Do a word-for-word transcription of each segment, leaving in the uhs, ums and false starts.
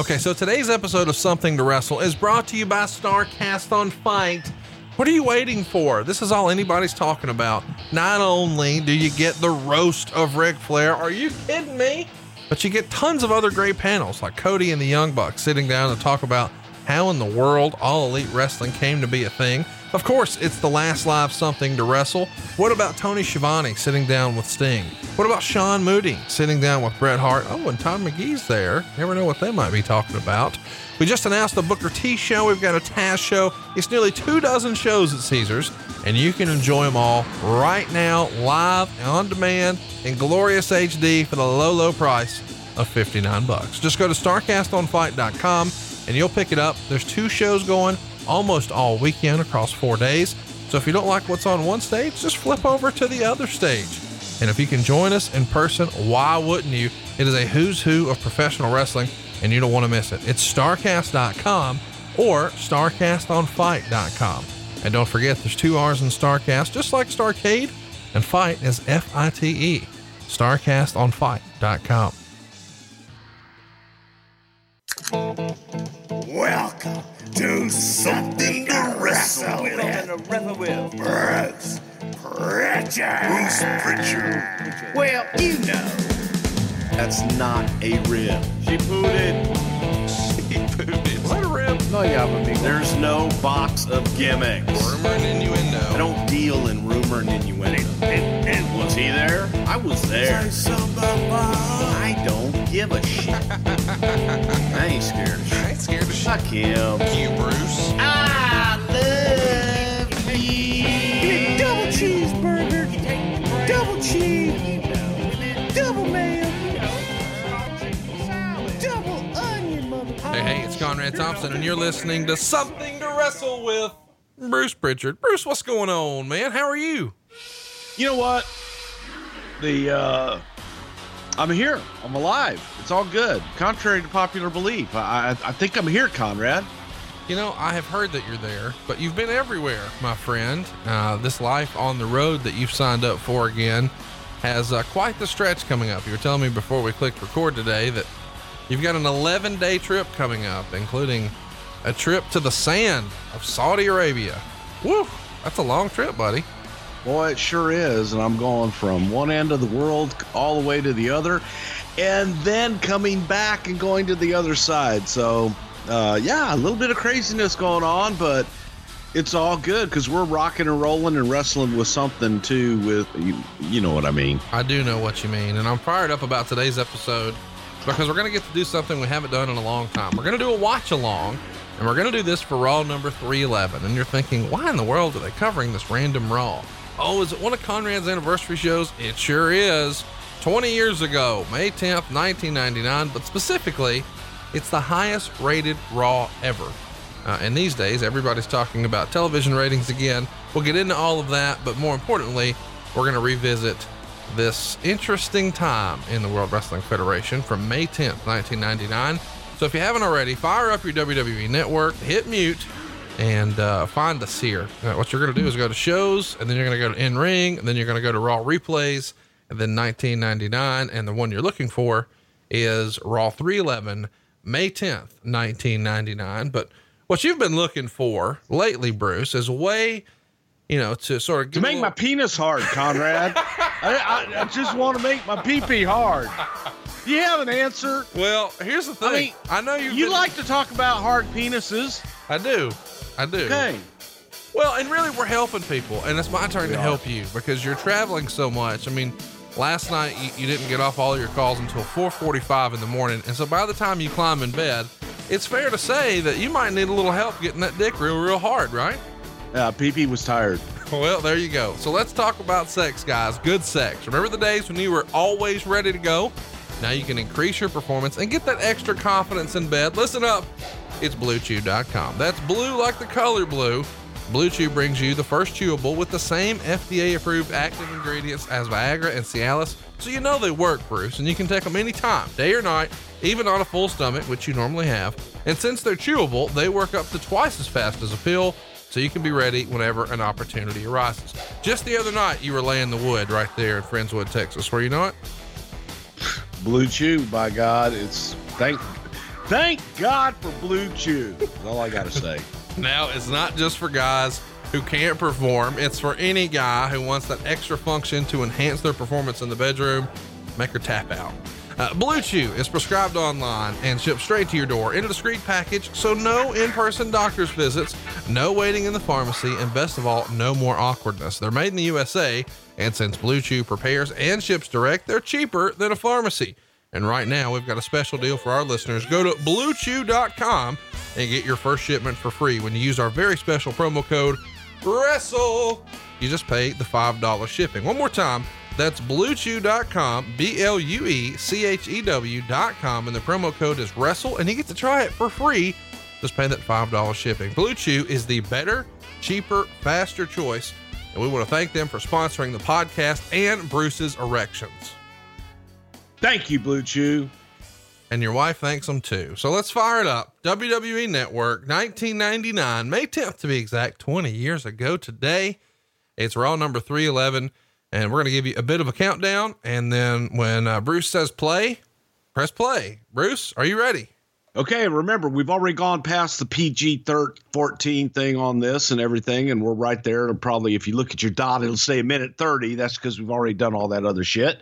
Okay, so today's episode of Something to Wrestle is brought to you by StarCast on Fight. What are you waiting for? This is all anybody's talking about. Not only do you get the roast of Ric Flair, are you kidding me? But you get tons of other great panels like Cody and the Young Bucks sitting down to talk about how in the world All Elite Wrestling came to be a thing. Of course, it's the last live Something to Wrestle. What about Tony Schiavone sitting down with Sting? What about Sean Moody sitting down with Bret Hart? Oh, and Todd McGee's there. Never know what they might be talking about. We just announced the Booker T show. We've got a Taz show. It's nearly two dozen shows at Caesars, and you can enjoy them all right now, live, on demand, in glorious H D for the low, low price of fifty-nine bucks. Just go to starcast on fight dot com and you'll pick it up. There's two shows going almost all weekend across four days. So if you don't like what's on one stage, just flip over to the other stage. And if you can join us in person, why wouldn't you? It is a who's who of professional wrestling, and you don't want to miss it. It's starcast dot com or starcast on fight dot com. And don't forget, there's two R's in StarCast, just like Starcade, and Fight is F I T E, starcast on fight dot com. Welcome to Something to Wrestle With, Bruce Pritchard. Bruce Pritchard. Well, you know, that's not a rib. She pooed it. She pooed it. What a rib. No, you haven't been. There's no box of gimmicks. Rumor and innuendo. I don't deal in rumor and innuendo. And, and was he there? I was there. I don't give a shit. I ain't scared of shit. I ain't scared of shit. Fuck him. Thank you, Bruce. I love you. Give me double cheeseburger. Double cheese. Double mayo. Hey, it's Conrad Thompson, and you're listening to Something to Wrestle With, Bruce Pritchard. Bruce, what's going on, man? How are you? You know what? The, uh, I'm here. I'm alive. It's all good. Contrary to popular belief, I, I, I think I'm here, Conrad. You know, I have heard that you're there, but you've been everywhere, my friend. Uh, this life on the road that you've signed up for again has uh, quite the stretch coming up. You were telling me before we clicked record today that you've got an eleven day trip coming up, including a trip to the sand of Saudi Arabia. Woo, that's a long trip, buddy. Boy, it sure is. And I'm going from one end of the world all the way to the other, and then coming back and going to the other side. So, uh, yeah, a little bit of craziness going on, but it's all good because we're rocking and rolling and wrestling with something too. With you, you know what I mean? I do know what you mean. And I'm fired up about today's episode, because we're going to get to do something we haven't done in a long time. We're going to do a watch along, and we're going to do this for Raw number three eleven. And you're thinking, why in the world are they covering this random Raw? Oh, is it one of Conrad's anniversary shows? It sure is. twenty years ago, May tenth, nineteen ninety-nine, but specifically, it's the highest rated Raw ever. Uh, and these days, everybody's talking about television ratings again. We'll get into all of that, but more importantly, we're going to revisit this interesting time in the World Wrestling Federation from May tenth, nineteen ninety-nine. So if you haven't already, fire up your W W E network, hit mute, and uh, find us here. Now, what you're going to do is go to shows, and then you're going to go to in-ring, and then you're going to go to Raw replays, and then nineteen ninety-nine. And the one you're looking for is Raw three eleven, May tenth, nineteen ninety-nine. But what you've been looking for lately, Bruce, is a way, you know, to sort of to make little... my penis hard, Conrad. I, I, I just want to make my pee pee hard. Do you have an answer? Well, here's the thing. I, mean, I know you. You been... like to talk about hard penises. I do. I do. Okay. Well, and really, we're helping people, and it's my turn we to are. help you because you're traveling so much. I mean, last night you, you didn't get off all your calls until four forty-five in the morning, and so by the time you climb in bed, it's fair to say that you might need a little help getting that dick real, real hard, right? Uh, P P was tired. Well, there you go. So let's talk about sex, guys. Good sex. Remember the days when you were always ready to go? Now you can increase your performance and get that extra confidence in bed. Listen up. It's blue chew dot com. That's blue like the color blue. Blue Chew brings you the first chewable with the same F D A-approved active ingredients as Viagra and Cialis, so you know they work, Bruce, and you can take them anytime, day or night, even on a full stomach, which you normally have. And since they're chewable, they work up to twice as fast as a pill, so you can be ready whenever an opportunity arises. Just the other night, you were laying the wood right there in Friendswood, Texas. Were you not? Blue Chew, by God, it's thank Thank God for Blue Chew. That's all I got to say. Now, it's not just for guys who can't perform. It's for any guy who wants that extra function to enhance their performance in the bedroom. Make her tap out. Uh, Blue Chew is prescribed online and shipped straight to your door in a discreet package, so no in-person doctor's visits, no waiting in the pharmacy, and best of all, no more awkwardness. They're made in the U S A, and since Blue Chew prepares and ships direct, they're cheaper than a pharmacy. And right now, we've got a special deal for our listeners. Go to blue chew dot com and get your first shipment for free when you use our very special promo code WRESTLE. You just pay the five dollars shipping. One more time. That's blue chew dot com, B L U E C H E W dot com, and the promo code is WRESTLE, and you get to try it for free. Just pay that five dollars shipping. Blue Chew is the better, cheaper, faster choice, and we want to thank them for sponsoring the podcast and Bruce's erections. Thank you, Blue Chew. And your wife thanks them too. So let's fire it up. W W E Network, nineteen ninety-nine, May tenth to be exact, twenty years ago today. It's Raw number three eleven. And we're going to give you a bit of a countdown. And then when uh, Bruce says play, press play. Bruce, are you ready? Okay. Remember, we've already gone past the P G thirteen thing on this and everything. And we're right there. And probably if you look at your dot, it'll say a minute thirty. That's because we've already done all that other shit.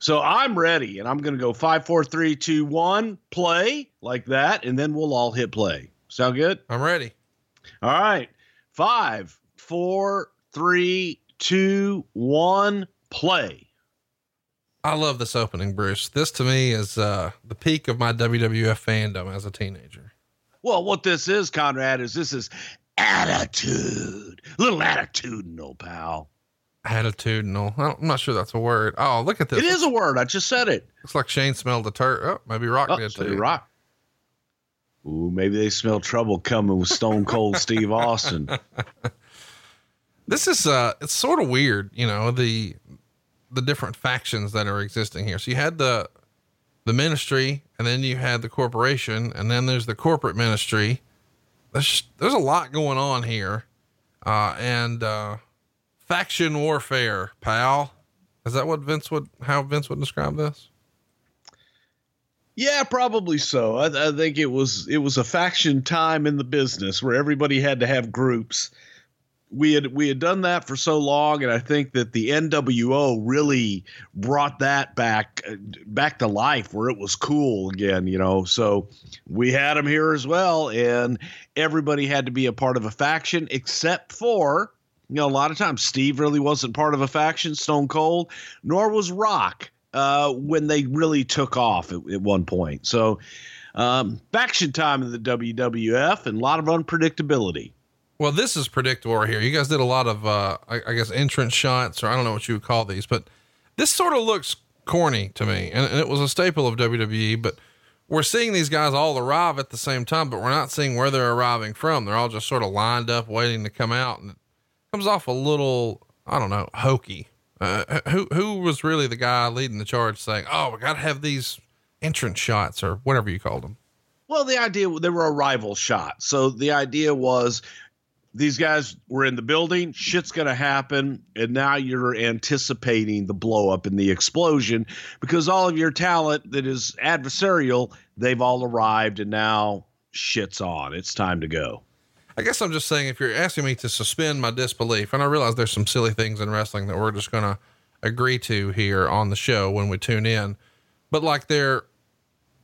So I'm ready. And I'm going to go five, four, three, two, one, play like that. And then we'll all hit play. Sound good? I'm ready. All right. Five, four, three, two, one, play. I love this opening, Bruce. This to me is uh, the peak of my W W F fandom as a teenager. Well, what this is, Conrad, is this is attitude. A little attitudinal, pal. Attitudinal. I I'm not sure that's a word. Oh, look at this. It is a word. I just said it. Looks like Shane smelled the turd. Oh, maybe Rock oh, did so too. Rock. Ooh, maybe they smell trouble coming with Stone Cold Steve Austin. This is, uh, it's sort of weird, you know, the, the different factions that are existing here. So you had the, the ministry, and then you had the corporation, and then there's the corporate ministry. There's, there's a lot going on here. Uh, and, uh, faction warfare, pal. Is that what Vince would, how Vince would describe this? Yeah, probably so. I, I think it was, it was a faction time in the business where everybody had to have groups. We had we had done that for so long, and I think that the N W O really brought that back back to life where it was cool again, you know. So we had them here as well, and everybody had to be a part of a faction except for, you know, a lot of times Steve really wasn't part of a faction, Stone Cold, nor was Rock uh, when they really took off at, at one point. So um, faction time in the W W F and a lot of unpredictability. Well, this is predictable right here. You guys did a lot of, uh, I, I guess, entrance shots, or I don't know what you would call these, but this sort of looks corny to me. And, and it was a staple of W W E, but we're seeing these guys all arrive at the same time, but we're not seeing where they're arriving from. They're all just sort of lined up waiting to come out, and it comes off a little, I don't know, hokey. Uh, who, who was really the guy leading the charge saying, oh, we got to have these entrance shots or whatever you called them? Well, the idea, they were arrival shots. So the idea was, these guys were in the building, shit's going to happen. And now you're anticipating the blow up and the explosion because all of your talent that is adversarial, they've all arrived and now shit's on. It's time to go. I guess I'm just saying, if you're asking me to suspend my disbelief, and I realize there's some silly things in wrestling that we're just going to agree to here on the show when we tune in, but like they're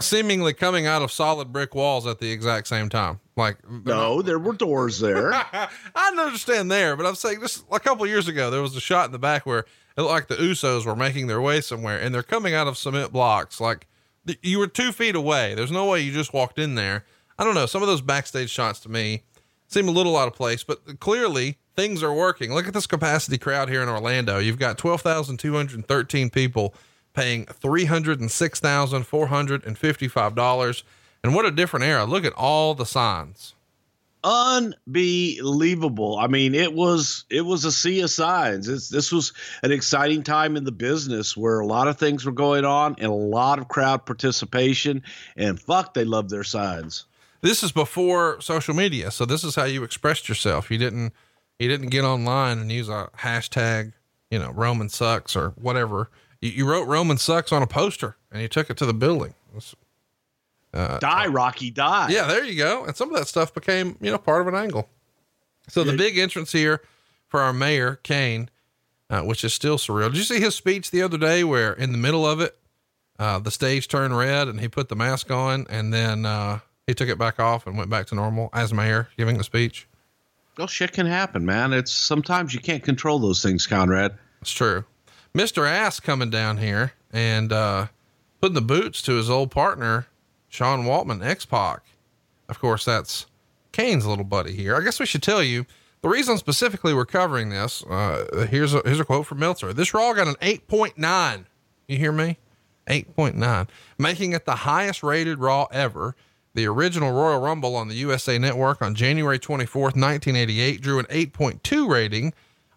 seemingly coming out of solid brick walls at the exact same time. Like, no, not... there were doors there. I understand there, but I'm saying this a couple of years ago, there was a shot in the back where it looked like the Usos were making their way somewhere and they're coming out of cement blocks. Like th- you were two feet away. There's no way you just walked in there. I don't know. Some of those backstage shots to me seem a little out of place, but clearly things are working. Look at this capacity crowd here in Orlando. You've got twelve thousand two hundred thirteen people paying three hundred six thousand four hundred fifty-five dollars. And what a different era. Look at all the signs. Unbelievable. I mean, it was, it was a sea of signs. It's, this was an exciting time in the business where a lot of things were going on and a lot of crowd participation, and fuck, they loved their signs. This is before social media. So this is how you expressed yourself. You didn't, you didn't get online and use a hashtag, you know, Roman sucks or whatever. You, you wrote Roman sucks on a poster and you took it to the building. It's, Uh, die, Rocky, die. Yeah, there you go. And some of that stuff became, you know, part of an angle. So yeah. The big entrance here for our mayor, Kane, uh, which is still surreal. Did you see his speech the other day where in the middle of it, uh, the stage turned red and he put the mask on and then, uh, he took it back off and went back to normal as mayor giving the speech? Well, shit can happen, man. It's sometimes you can't control those things, Conrad. It's true. Mister Ass coming down here and, uh, putting the boots to his old partner, Sean Waltman, X-Pac. Of course, that's Kane's little buddy here. I guess we should tell you the reason specifically we're covering this. Uh, here's a, here's a quote from Meltzer. This Raw got an eight point nine. You hear me? eight point nine, making it the highest rated Raw ever. The original Royal Rumble on the U S A Network on January twenty-fourth, nineteen eighty-eight drew an eight point two rating,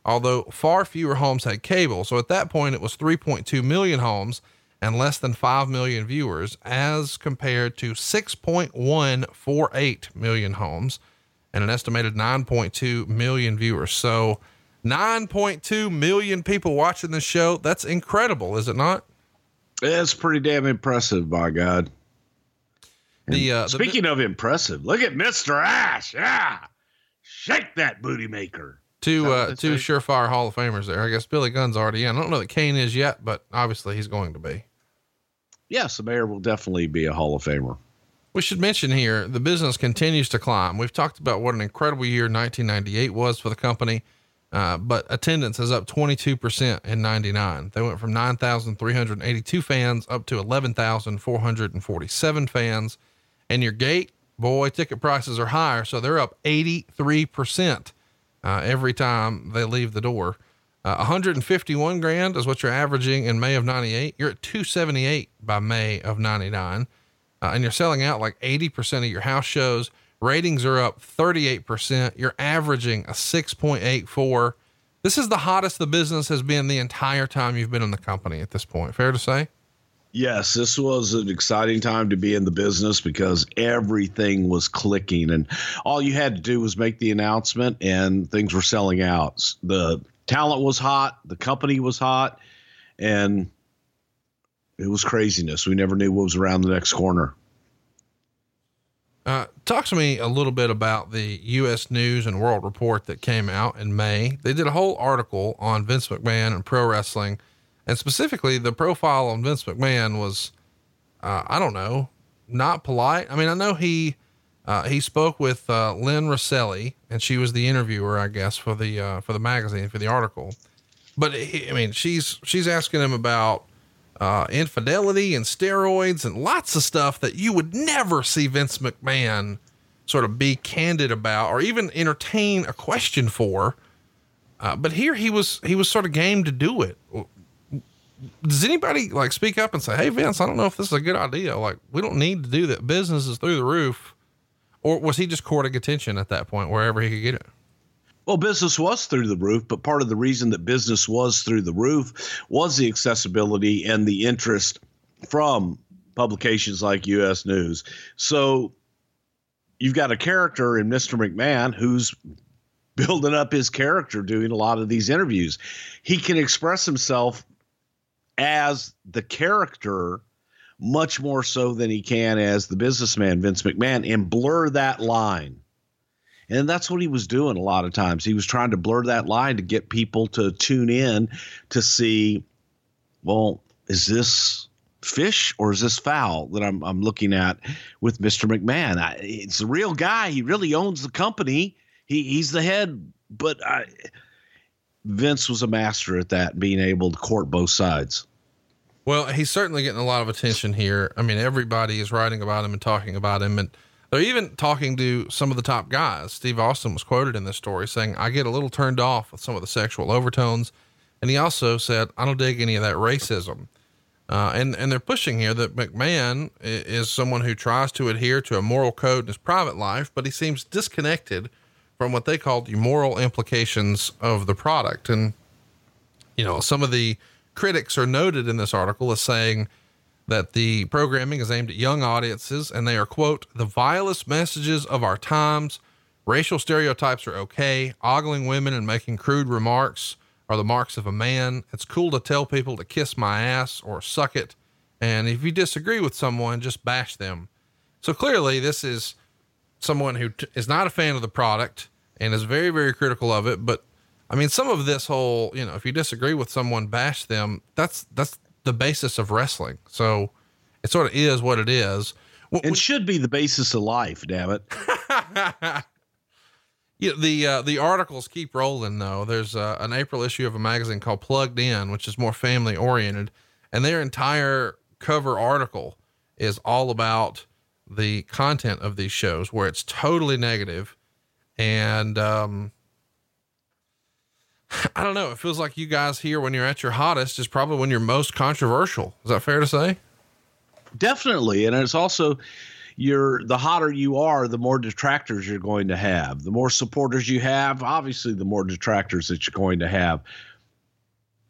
although far fewer homes had cable. So at that point it was three point two million homes and less than five million viewers as compared to six point one four eight million homes and an estimated nine point two million viewers. So nine point two million people watching this show. That's incredible. Is it not? It's pretty damn impressive. By God. The, uh, speaking the, of impressive, look at Mister Ash. Yeah. Shake that booty maker. Two, uh, two surefire Hall of Famers there. I guess Billy Gunn's already in. I don't know that Kane is yet, but obviously he's going to be. Yes, the mayor will definitely be a Hall of Famer. We should mention here, the business continues to climb. We've talked about what an incredible year nineteen ninety-eight was for the company, uh, but attendance is up twenty-two percent in ninety-nine. They went from nine thousand three hundred eighty-two fans up to eleven thousand four hundred forty-seven fans. And your gate, boy, ticket prices are higher. So they're up eighty-three percent uh, every time they leave the door. Uh, one hundred fifty-one grand is what you're averaging in May of ninety-eight. You're at two seventy-eight by May of ninety-nine. Uh, and you're selling out like eighty percent of your house shows. Ratings are up thirty-eight percent. You're averaging a six point eight four. This is the hottest the business has been the entire time you've been in the company at this point. Fair to say? Yes, this was an exciting time to be in the business because everything was clicking and all you had to do was make the announcement and things were selling out. The talent was hot, the company was hot, and it was craziness. We never knew what was around the next corner. Uh, talk to me a little bit about the U S News and World Report that came out in May. They did a whole article on Vince McMahon and pro wrestling. And specifically the profile on Vince McMahon was, uh, I don't know, not polite. I mean, I know he, uh, he spoke with, uh, Lynn Rosselli and she was the interviewer, I guess, for the, uh, for the magazine, for the article. But he, I mean, she's, she's asking him about, uh, infidelity and steroids and lots of stuff that you would never see Vince McMahon sort of be candid about, or even entertain a question for. Uh, but here he was, he was sort of game to do it. Does anybody like speak up and say, hey Vince, I don't know if this is a good idea. Like we don't need to do that. Business is through the roof. Or was he just courting attention at that point, wherever he could get it? Well, business was through the roof, but part of the reason that business was through the roof was the accessibility and the interest from publications like U S News. So you've got a character in Mister McMahon who's building up his character, doing a lot of these interviews. He can express himself as the character much more so than he can as the businessman, Vince McMahon, and blur that line. And that's what he was doing a lot of times. He was trying to blur that line to get people to tune in to see, well, is this fish or is this fowl that I'm, I'm looking at with Mister McMahon? I, it's a real guy. He really owns the company. He he's the head, but I, Vince was a master at that, being able to court both sides. Well, he's certainly getting a lot of attention here. I mean, everybody is writing about him and talking about him, and they're even talking to some of the top guys. Steve Austin was quoted in this story saying, I get a little turned off with some of the sexual overtones. And he also said, I don't dig any of that racism. Uh, and, and they're pushing here that McMahon is someone who tries to adhere to a moral code in his private life, but he seems disconnected from what they called the moral implications of the product. And, you know, some of the critics are noted in this article as saying that the programming is aimed at young audiences and they are, quote, the vilest messages of our times. Racial stereotypes are okay. Ogling women and making crude remarks are the marks of a man. It's cool to tell people to kiss my ass or suck it. And if you disagree with someone, just bash them. So clearly this is someone who t- is not a fan of the product and is very, very critical of it. But I mean, some of this whole, you know, if you disagree with someone, bash them, that's, that's the basis of wrestling. So it sort of is what it is. What, it we- should be the basis of life. Damn it. Yeah, the uh, the articles keep rolling, though. There's uh, an April issue of a magazine called Plugged In, which is more family oriented, and their entire cover article is all about the content of these shows, where it's totally negative. And um, I don't know. It feels like you guys here, when you're at your hottest, is probably when you're most controversial. Is that fair to say? Definitely, and it's also. You're the hotter you are, the more detractors you're going to have. The more supporters you have, obviously, the more detractors that you're going to have.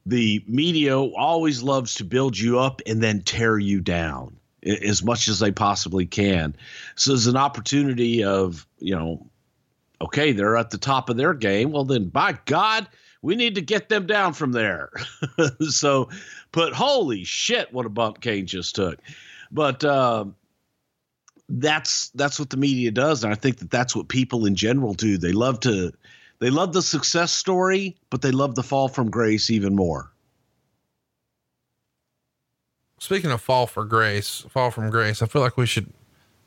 The media always loves to build you up and then tear you down as much as they possibly can. So there's an opportunity of, you know, okay, they're at the top of their game. Well, then, by God, we need to get them down from there. So, but holy shit, what a bump Kane just took. But, um, That's that's what the media does, and I think that that's what people in general do. They love to, they love the success story, but they love the fall from grace even more. Speaking of fall for grace, fall from grace, I feel like we should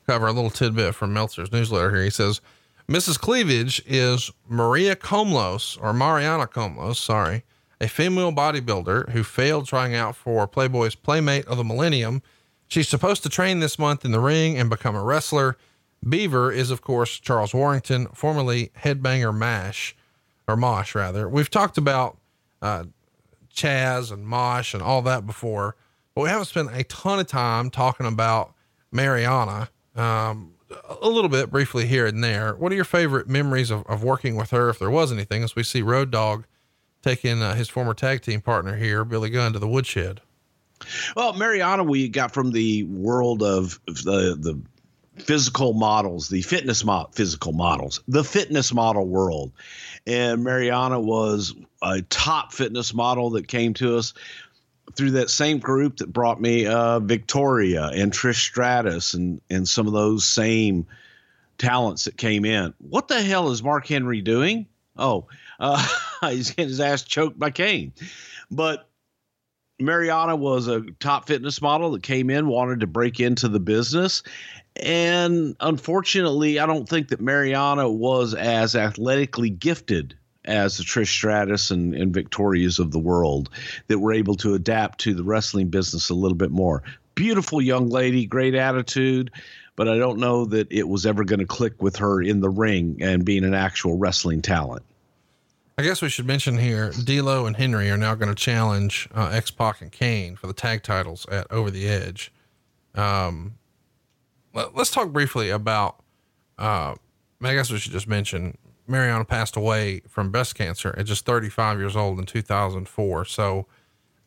cover a little tidbit from Meltzer's newsletter here. He says, Missus Cleavage is Maria Komlos, or Marianna Komlos, sorry, a female bodybuilder who failed trying out for Playboy's Playmate of the Millennium. She's supposed to train this month in the ring and become a wrestler. Beaver is, of course, Charles Warrington, formerly Headbanger Mash, or Mosh, rather. We've talked about uh, Chaz and Mosh and all that before, but we haven't spent a ton of time talking about Marianna, um, a little bit briefly here and there. What are your favorite memories of, of working with her, if there was anything, as we see Road Dogg taking uh, his former tag team partner here, Billy Gunn, to the woodshed? Well, Marianna, we got from the world of the, the physical models, the fitness mo- physical models, the fitness model world. And Marianna was a top fitness model that came to us through that same group that brought me uh, Victoria and Trish Stratus and, and some of those same talents that came in. What the hell is Mark Henry doing? Oh, uh, he's getting his ass choked by Kane. But Marianna was a top fitness model that came in, wanted to break into the business. And unfortunately, I don't think that Marianna was as athletically gifted as the Trish Stratus and, and Victorias of the world that were able to adapt to the wrestling business a little bit more. Beautiful young lady, great attitude, but I don't know that it was ever going to click with her in the ring and being an actual wrestling talent. I guess we should mention here, D'Lo and Henry are now going to challenge uh, X-Pac and Kane for the tag titles at Over the Edge. Um, let, let's talk briefly about, uh, I guess we should just mention Marianna passed away from breast cancer at just thirty-five years old in two thousand four. So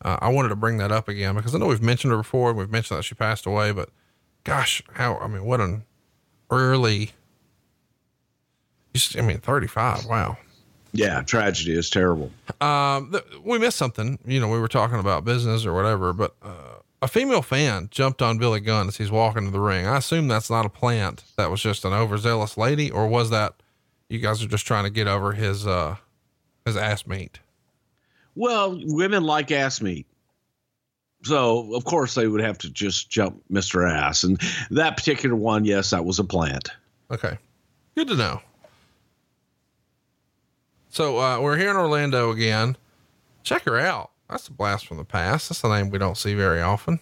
uh, I wanted to bring that up again, because I know we've mentioned her before and we've mentioned that she passed away, but gosh, how, I mean, what an early, just, I mean, thirty-five. Wow. Yeah. Tragedy is terrible. Um, th- we missed something, you know, we were talking about business or whatever, but, uh, a female fan jumped on Billy Gunn as he's walking to the ring. I assume that's not a plant. That was just an overzealous lady, or was that you guys are just trying to get over his, uh, his ass meat? Well, women like ass meat. So of course they would have to just jump Mister Ass, and that particular one. Yes, that was a plant. Okay. Good to know. So, uh, we're here in Orlando again. Check her out. That's a blast from the past. That's a name we don't see very often.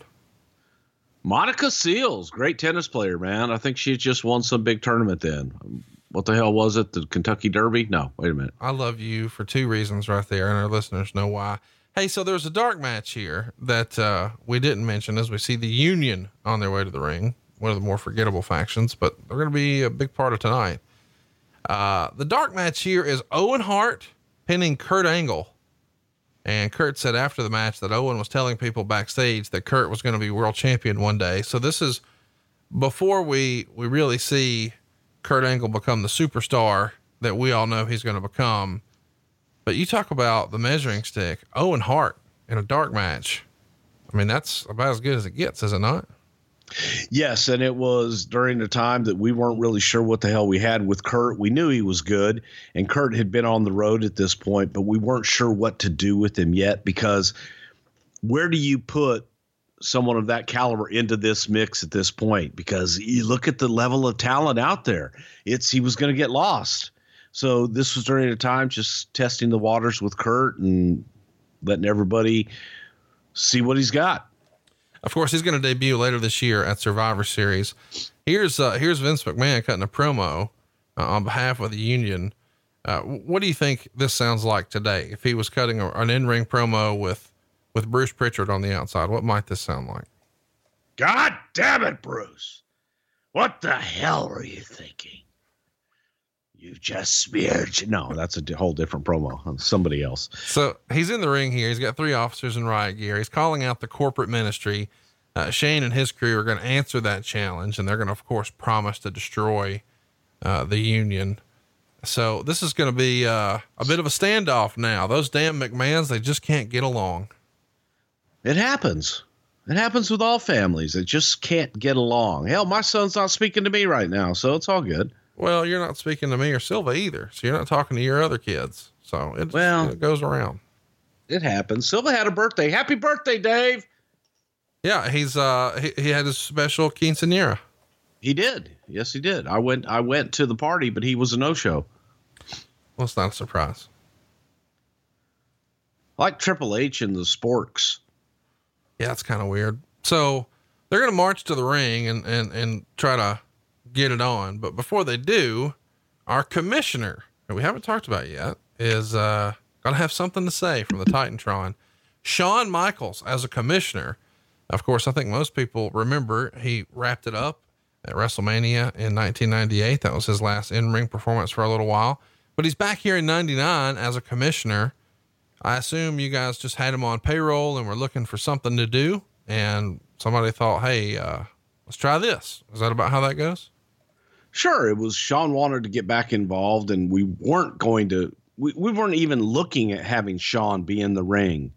Monica Seles, great tennis player, man. I think she just won some big tournament then. What the hell was it? The Kentucky Derby? No, wait a minute. I love you for two reasons right there, and our listeners know why. Hey, so there's a dark match here that, uh, we didn't mention, as we see the Union on their way to the ring, one of the more forgettable factions, but they're going to be a big part of tonight. Uh, the dark match here is Owen Hart pinning Kurt Angle. And Kurt said after the match that Owen was telling people backstage that Kurt was going to be world champion one day. So this is before we, we really see Kurt Angle become the superstar that we all know he's going to become. But you talk about the measuring stick, Owen Hart in a dark match. I mean, that's about as good as it gets, is it not? Yes, and it was during the time that we weren't really sure what the hell we had with Kurt. We knew he was good, and Kurt had been on the road at this point, but we weren't sure what to do with him yet, because where do you put someone of that caliber into this mix at this point? Because you look at the level of talent out there. It's he was going to get lost. So this was during a time just testing the waters with Kurt and letting everybody see what he's got. Of course, he's going to debut later this year at Survivor Series. Here's uh, here's Vince McMahon cutting a promo uh, on behalf of the union. Uh, what do you think this sounds like today? If he was cutting a, an in-ring promo with with Bruce Pritchard on the outside, what might this sound like? God damn it, Bruce! What the hell were you thinking? You just smeared. You. No, that's a whole different promo on somebody else. So he's in the ring here. He's got three officers in riot gear. He's calling out the corporate ministry. Uh, Shane and his crew are going to answer that challenge, and they're going to, of course, promise to destroy uh, the union. So this is going to be uh, a bit of a standoff now. Those damn McMahons, they just can't get along. It happens. It happens with all families. They just can't get along. Hell, my son's not speaking to me right now, so it's all good. Well, you're not speaking to me or Silva either. So you're not talking to your other kids. So it, well, it goes around. It happens. Silva had a birthday. Happy birthday, Dave. Yeah. He's, uh, he, he had his special quinceanera. He did. Yes, he did. I went, I went to the party, but he was a no show. Well, it's not a surprise. Like Triple H and the Sporks. Yeah. That's kind of weird. So they're going to march to the ring and, and, and try to get it on. But before they do, our commissioner, who we haven't talked about yet, is uh, going to have something to say from the Titantron. Shawn Michaels as a commissioner. Of course, I think most people remember he wrapped it up at WrestleMania in nineteen ninety-eight. That was his last in-ring performance for a little while, but he's back here in ninety-nine as a commissioner. I assume you guys just had him on payroll and were looking for something to do. And somebody thought, hey, uh, let's try this. Is that about how that goes? Sure. It was Shawn wanted to get back involved, and we weren't going to, we, we weren't even looking at having Shawn be in the ring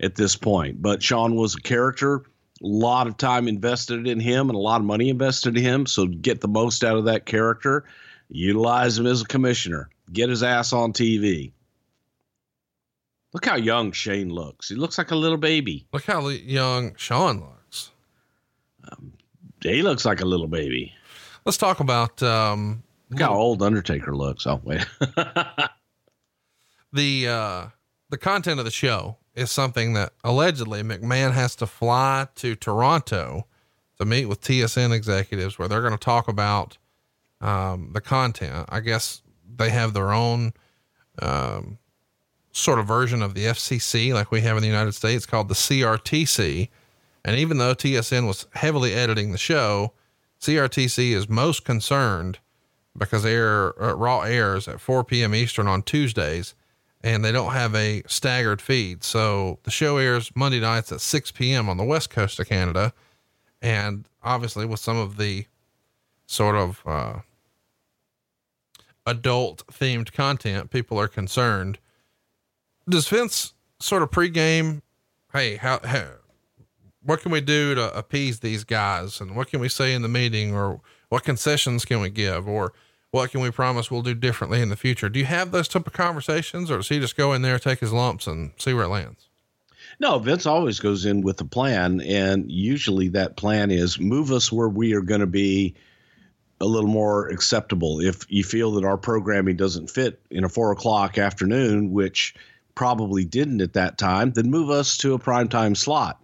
at this point, but Shawn was a character, a lot of time invested in him and a lot of money invested in him. So get the most out of that character, utilize him as a commissioner, get his ass on T V. Look how young Shane looks. He looks like a little baby. Look how young Shawn looks. Um, he looks like a little baby. Let's talk about, um, look how old Undertaker looks. Oh, wait. the, uh, the content of the show is something that allegedly McMahon has to fly to Toronto to meet with T S N executives where they're going to talk about, um, the content. I guess they have their own, um, sort of version of the F C C, like we have in the United States, called the C R T C. And even though T S N was heavily editing the show, C R T C is most concerned because air uh, Raw airs at four p.m. Eastern on Tuesdays, and they don't have a staggered feed. So the show airs Monday nights at six p.m. on the West Coast of Canada. And obviously with some of the sort of, uh, adult themed content, people are concerned. Does Vince sort of pregame, Hey, how, how, what can we do to appease these guys? And what can we say in the meeting, or what concessions can we give? Or what can we promise we'll do differently in the future? Do you have those type of conversations, or does he just go in there, take his lumps and see where it lands? No, Vince always goes in with a plan. And usually that plan is move us where we are going to be a little more acceptable. If you feel that our programming doesn't fit in a four o'clock afternoon, which probably didn't at that time, then move us to a primetime slot.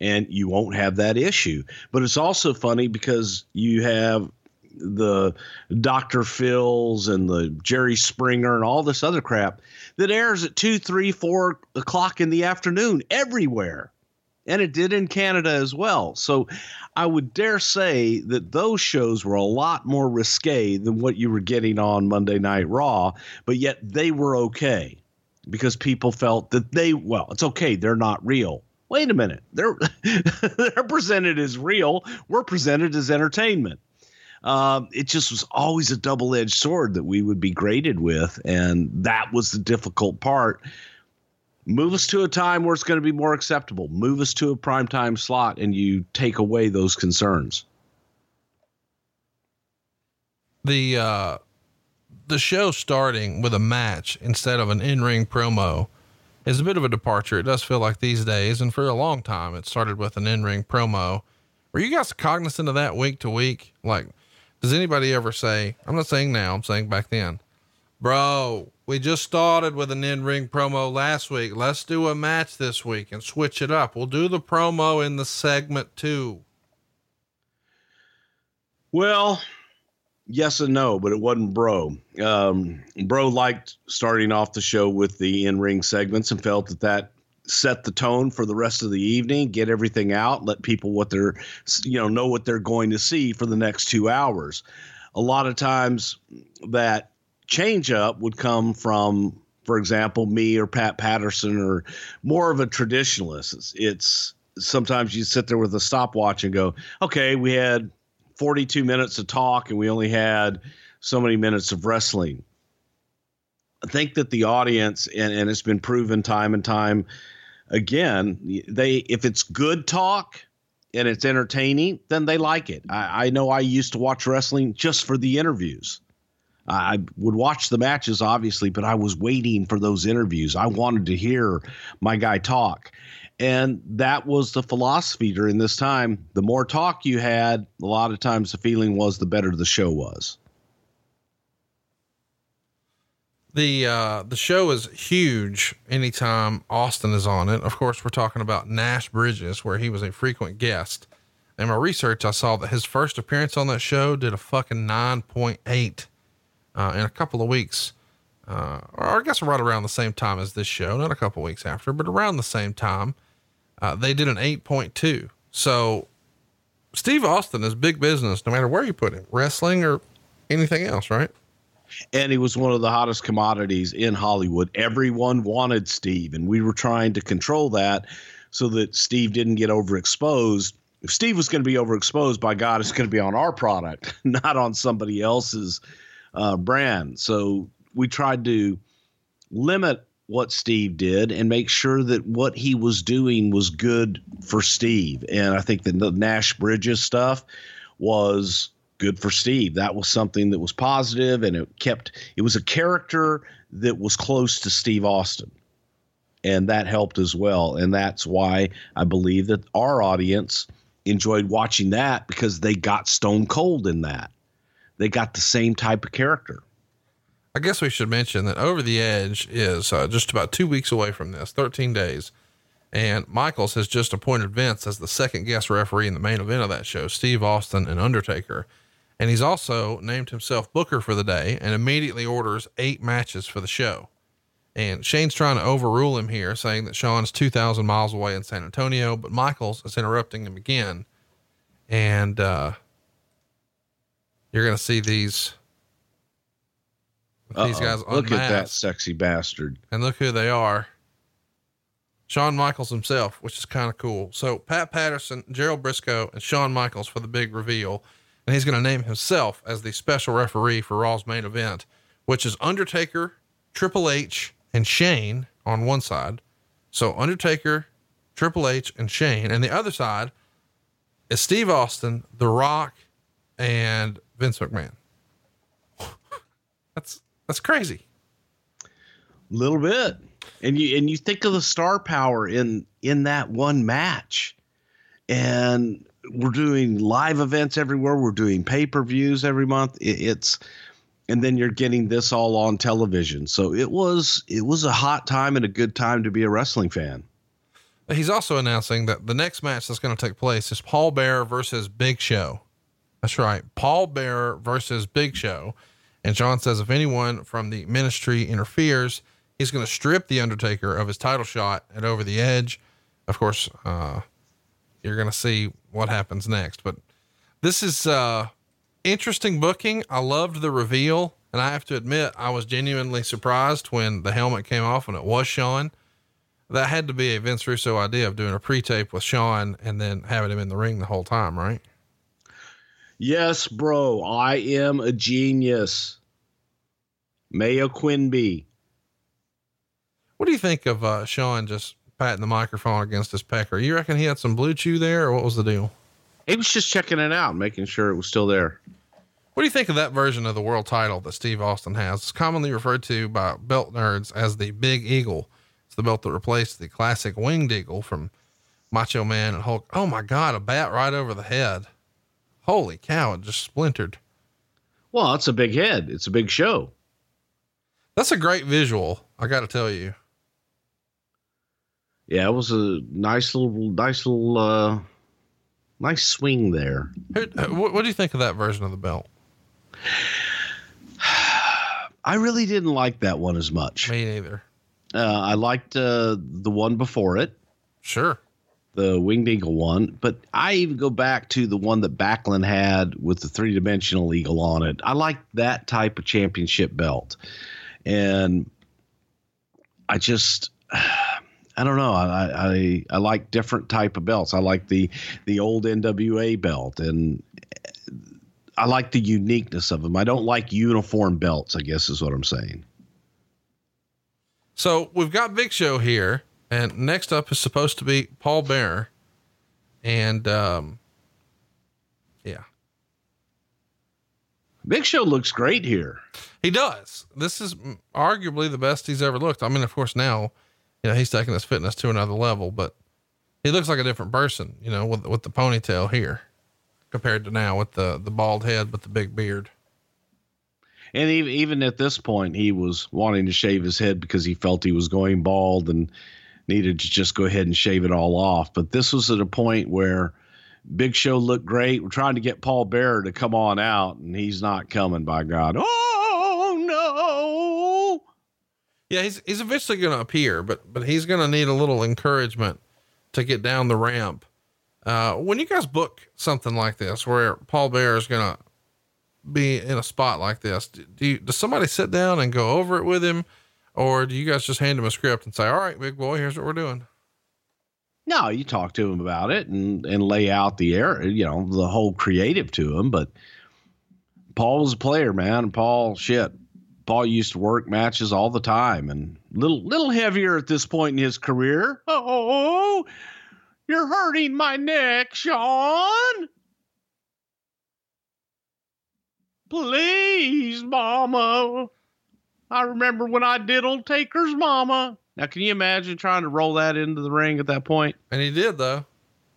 And you won't have that issue. But it's also funny because you have the Doctor Phil's and the Jerry Springer and all this other crap that airs at two, three, four o'clock in the afternoon everywhere. And it did in Canada as well. So I would dare say that those shows were a lot more risque than what you were getting on Monday Night Raw, but yet they were okay because people felt that they, well, it's okay. They're not real. Wait a minute. They're, they're presented as real. We're presented as entertainment. Um, it just was always a double-edged sword that we would be graded with. And that was the difficult part. Move us to a time where it's going to be more acceptable. Move us to a primetime slot, and you take away those concerns. The uh, the show starting with a match instead of an in-ring promo is a bit of a departure. It does feel like these days, and for a long time, it started with an in-ring promo. Were you guys cognizant of that week to week? Like, does anybody ever say, I'm not saying now, I'm saying back then, bro, we just started with an in-ring promo last week. Let's do a match this week and switch it up. We'll do the promo in the segment too. Well, yes and no, but it wasn't bro. Um, bro liked starting off the show with the in-ring segments and felt that that set the tone for the rest of the evening, get everything out, let people what they're, you know, know what they're going to see for the next two hours. A lot of times that change up would come from, for example, me or Pat Patterson, or more of a traditionalist. It's, it's sometimes you sit there with a stopwatch and go, okay, we had forty-two minutes of talk and we only had so many minutes of wrestling. I think that the audience, and, and it's been proven time and time again, they, if it's good talk and it's entertaining, then they like it. I, I know I used to watch wrestling just for the interviews. I would watch the matches, obviously, but I was waiting for those interviews. I wanted to hear my guy talk. And that was the philosophy during this time. The more talk you had, a lot of times the feeling was the better the show was. The uh, the show is huge anytime Austin is on it. Of course, we're talking about Nash Bridges, where he was a frequent guest. In my research, I saw that his first appearance on that show did a fucking nine point eight uh, in a couple of weeks. Uh, or I guess right around the same time as this show, not a couple of weeks after, but around the same time, uh, they did an eight point two. So Steve Austin is big business, no matter where you put him, wrestling or anything else, right? And he was one of the hottest commodities in Hollywood. Everyone wanted Steve, and we were trying to control that so that Steve didn't get overexposed. If Steve was going to be overexposed, by God, it's going to be on our product, not on somebody else's uh, brand. So we tried to limit what Steve did and make sure that what he was doing was good for Steve. And I think that the Nash Bridges stuff was good for Steve. That was something that was positive, and it kept, it was a character that was close to Steve Austin, and that helped as well. And that's why I believe that our audience enjoyed watching that, because they got Stone Cold in that. They got the same type of character. I guess we should mention that Over the Edge is uh, just about two weeks away from this, thirteen days. And Michaels has just appointed Vince as the second guest referee in the main event of that show, Steve Austin and Undertaker. And he's also named himself booker for the day and immediately orders eight matches for the show. And Shane's trying to overrule him here, saying that Shawn's two thousand miles away in San Antonio, but Michaels is interrupting him again. And, uh, you're going to see these, these guys unmasked. Look at that sexy bastard. And look who they are. Shawn Michaels himself, which is kind of cool. So Pat Patterson, Gerald Briscoe, and Shawn Michaels for the big reveal. And he's going to name himself as the special referee for Raw's main event, which is Undertaker, Triple H, and Shane on one side. So Undertaker, Triple H, and Shane. And the other side is Steve Austin, The Rock, and Vince McMahon. That's, that's crazy. A little bit. And you, and you think of the star power in, in that one match. And we're doing live events everywhere. We're doing pay-per-views every month. It, it's, and then you're getting this all on television. So it was, it was a hot time and a good time to be a wrestling fan. He's also announcing that the next match that's going to take place is Paul Bearer versus Big Show. That's right. Paul Bearer versus Big Show. And John says, if anyone from the ministry interferes, he's going to strip the Undertaker of his title shot at Over the Edge. Of course, uh, you're going to see what happens next, but this is uh interesting booking. I loved the reveal, and I have to admit, I was genuinely surprised when the helmet came off and it was Shawn. That had to be a Vince Russo idea of doing a pre-tape with Shawn and then having him in the ring the whole time, right? Yes, bro. I am a genius. Mayo Quinby. What do you think of uh, Shawn just patting the microphone against his pecker? You reckon he had some blue chew there, or what was the deal? He was just checking it out, making sure it was still there. What do you think of that version of the world title that Steve Austin has? It's commonly referred to by belt nerds as the Big Eagle. It's the belt that replaced the classic Winged Eagle from Macho Man and Hulk. Oh my God, a bat right over the head. Holy cow, it just splintered. Well, it's a big head. It's a big show. That's a great visual, I got to tell you. Yeah, it was a nice little, nice little, uh, nice swing there. What, what do you think of that version of the belt? I really didn't like that one as much. Me neither. Uh, I liked uh, the one before it. Sure. The Winged Eagle one. But I even go back to the one that Backlund had with the three-dimensional eagle on it. I like that type of championship belt. And I just, I don't know. I, I, I like different type of belts. I like the, the old N W A belt, and I like the uniqueness of them. I don't like uniform belts, I guess is what I'm saying. So we've got Big Show here, and next up is supposed to be Paul Bearer. And, um, yeah. Big Show looks great here. He does. This is arguably the best he's ever looked. I mean, of course now, you know, he's taking his fitness to another level, but he looks like a different person, you know, with, with the ponytail here compared to now with the, the bald head, but the big beard. And even, even at this point, he was wanting to shave his head because he felt he was going bald and needed to just go ahead and shave it all off. But this was at a point where Big Show looked great. We're trying to get Paul Bearer to come on out, and he's not coming, by God. Oh no. Yeah. He's, he's eventually going to appear, but, but he's going to need a little encouragement to get down the ramp. Uh, when you guys book something like this, where Paul Bearer is going to be in a spot like this, do you, does somebody sit down and go over it with him, or do you guys just hand him a script and say, all right, big boy, here's what we're doing? No, you talk to him about it and, and lay out the air, you know, the whole creative to him. But Paul was a player, man. Paul, shit, Paul used to work matches all the time, and little, little heavier at this point in his career. Oh, you're hurting my neck, Shawn. Please, mama. I remember when I did old Taker's mama. Now, can you imagine trying to roll that into the ring at that point? And he did, though.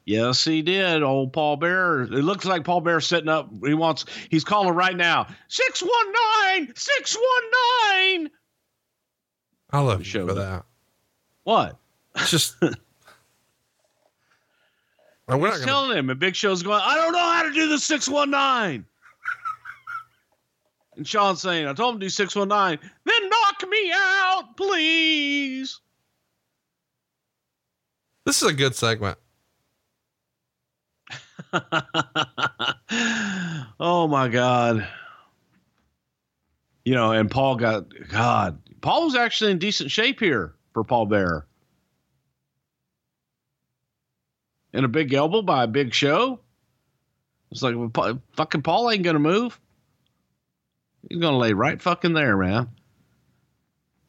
Yes, he did. Old Paul Bearer. It looks like Paul Bearer's sitting up. He wants, he's calling right now. six one nine, six one nine. I love you show for that. What? It's just. I'm gonna... telling him, and Big Show's going, I don't know how to do the six one nine. And Shawn's saying, I told him to do six one nine. Then knock me out, please. This is a good segment. Oh my God. You know, and Paul got, God, Paul was actually in decent shape here for Paul Bearer. And a big elbow by a Big Show. It's like, well, fucking Paul ain't going to move. He's going to lay right fucking there, man.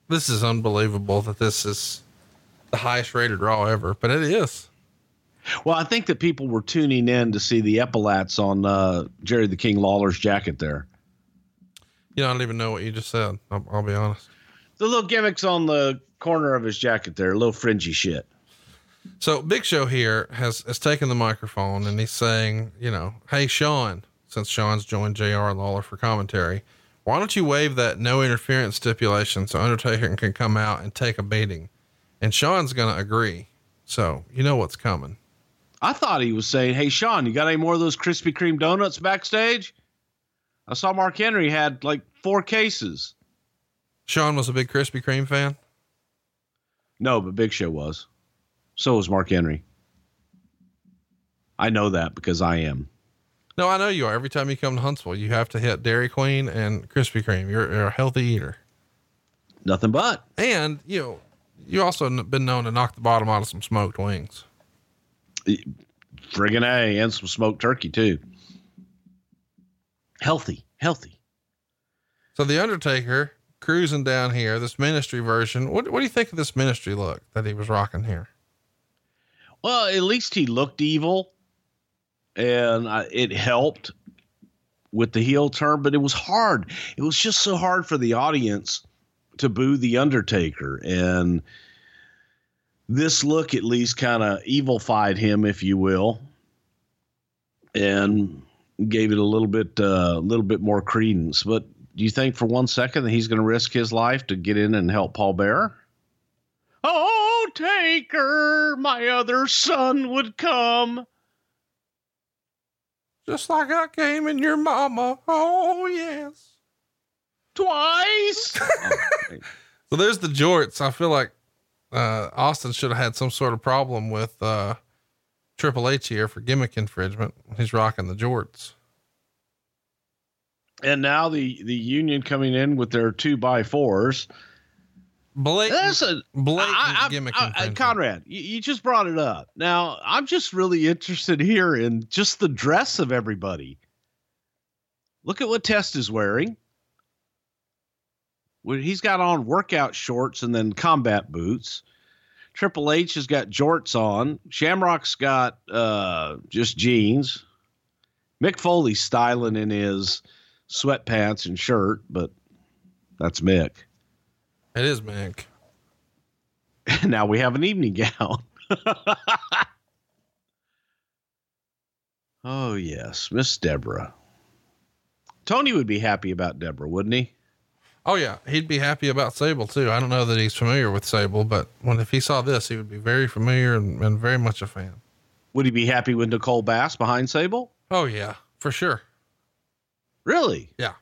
This is unbelievable that this is the highest rated Raw ever, but it is. Well, I think that people were tuning in to see the epaulets on uh, Jerry the King Lawler's jacket there. You know, I don't even know what you just said. I'll, I'll be honest. The little gimmicks on the corner of his jacket there, a little fringy shit. So Big Show here has, has taken the microphone, and he's saying, you know, hey, Shawn, since Shawn's joined J R and Lawler for commentary, why don't you waive that no interference stipulation so Undertaker can come out and take a beating? And Shawn's going to agree. So you know what's coming. I thought he was saying, hey, Shawn, you got any more of those Krispy Kreme donuts backstage? I saw Mark Henry had like four cases. Shawn was a big Krispy Kreme fan. No, but Big Show was. So was Mark Henry. I know that because I am. No, I know you are. Every time you come to Huntsville, you have to hit Dairy Queen and Krispy Kreme. You're, you're a healthy eater. Nothing but. And, you know, you also been known to knock the bottom out of some smoked wings. Friggin' A, and some smoked turkey, too. Healthy, healthy. So the Undertaker cruising down here, this ministry version. What, what do you think of this ministry look that he was rocking here? Well, at least he looked evil, and I, it helped with the heel turn, but it was hard. It was just so hard for the audience to boo the Undertaker, and this look at least kind of evil-fied him, if you will, and gave it a little bit, a uh, little bit more credence. But do you think for one second that he's going to risk his life to get in and help Paul Bearer? Oh, Taker, my other son would come. Just like I came in your mama. Oh, yes. Twice. Oh, so there's the jorts. I feel like uh, Austin should have had some sort of problem with uh, Triple H here for gimmick infringement. He's rocking the jorts. And now the, the union coming in with their two by fours. Blatant, That's a, blatant I, I, gimmick I, infringement. Conrad, you, you just brought it up. Now, I'm just really interested here in just the dress of everybody. Look at what Test is wearing. He's got on workout shorts and then combat boots. Triple H has got jorts on. Shamrock's got uh, just jeans. Mick Foley's styling in his sweatpants and shirt, but that's Mick. It is Mick. And now we have an evening gown. Oh, yes, Miss Deborah. Tony would be happy about Deborah, wouldn't he? Oh yeah. He'd be happy about Sable too. I don't know that he's familiar with Sable, but when, if he saw this, he would be very familiar and, and very much a fan. Would he be happy with Nicole Bass behind Sable? Oh yeah, for sure. Really? Yeah.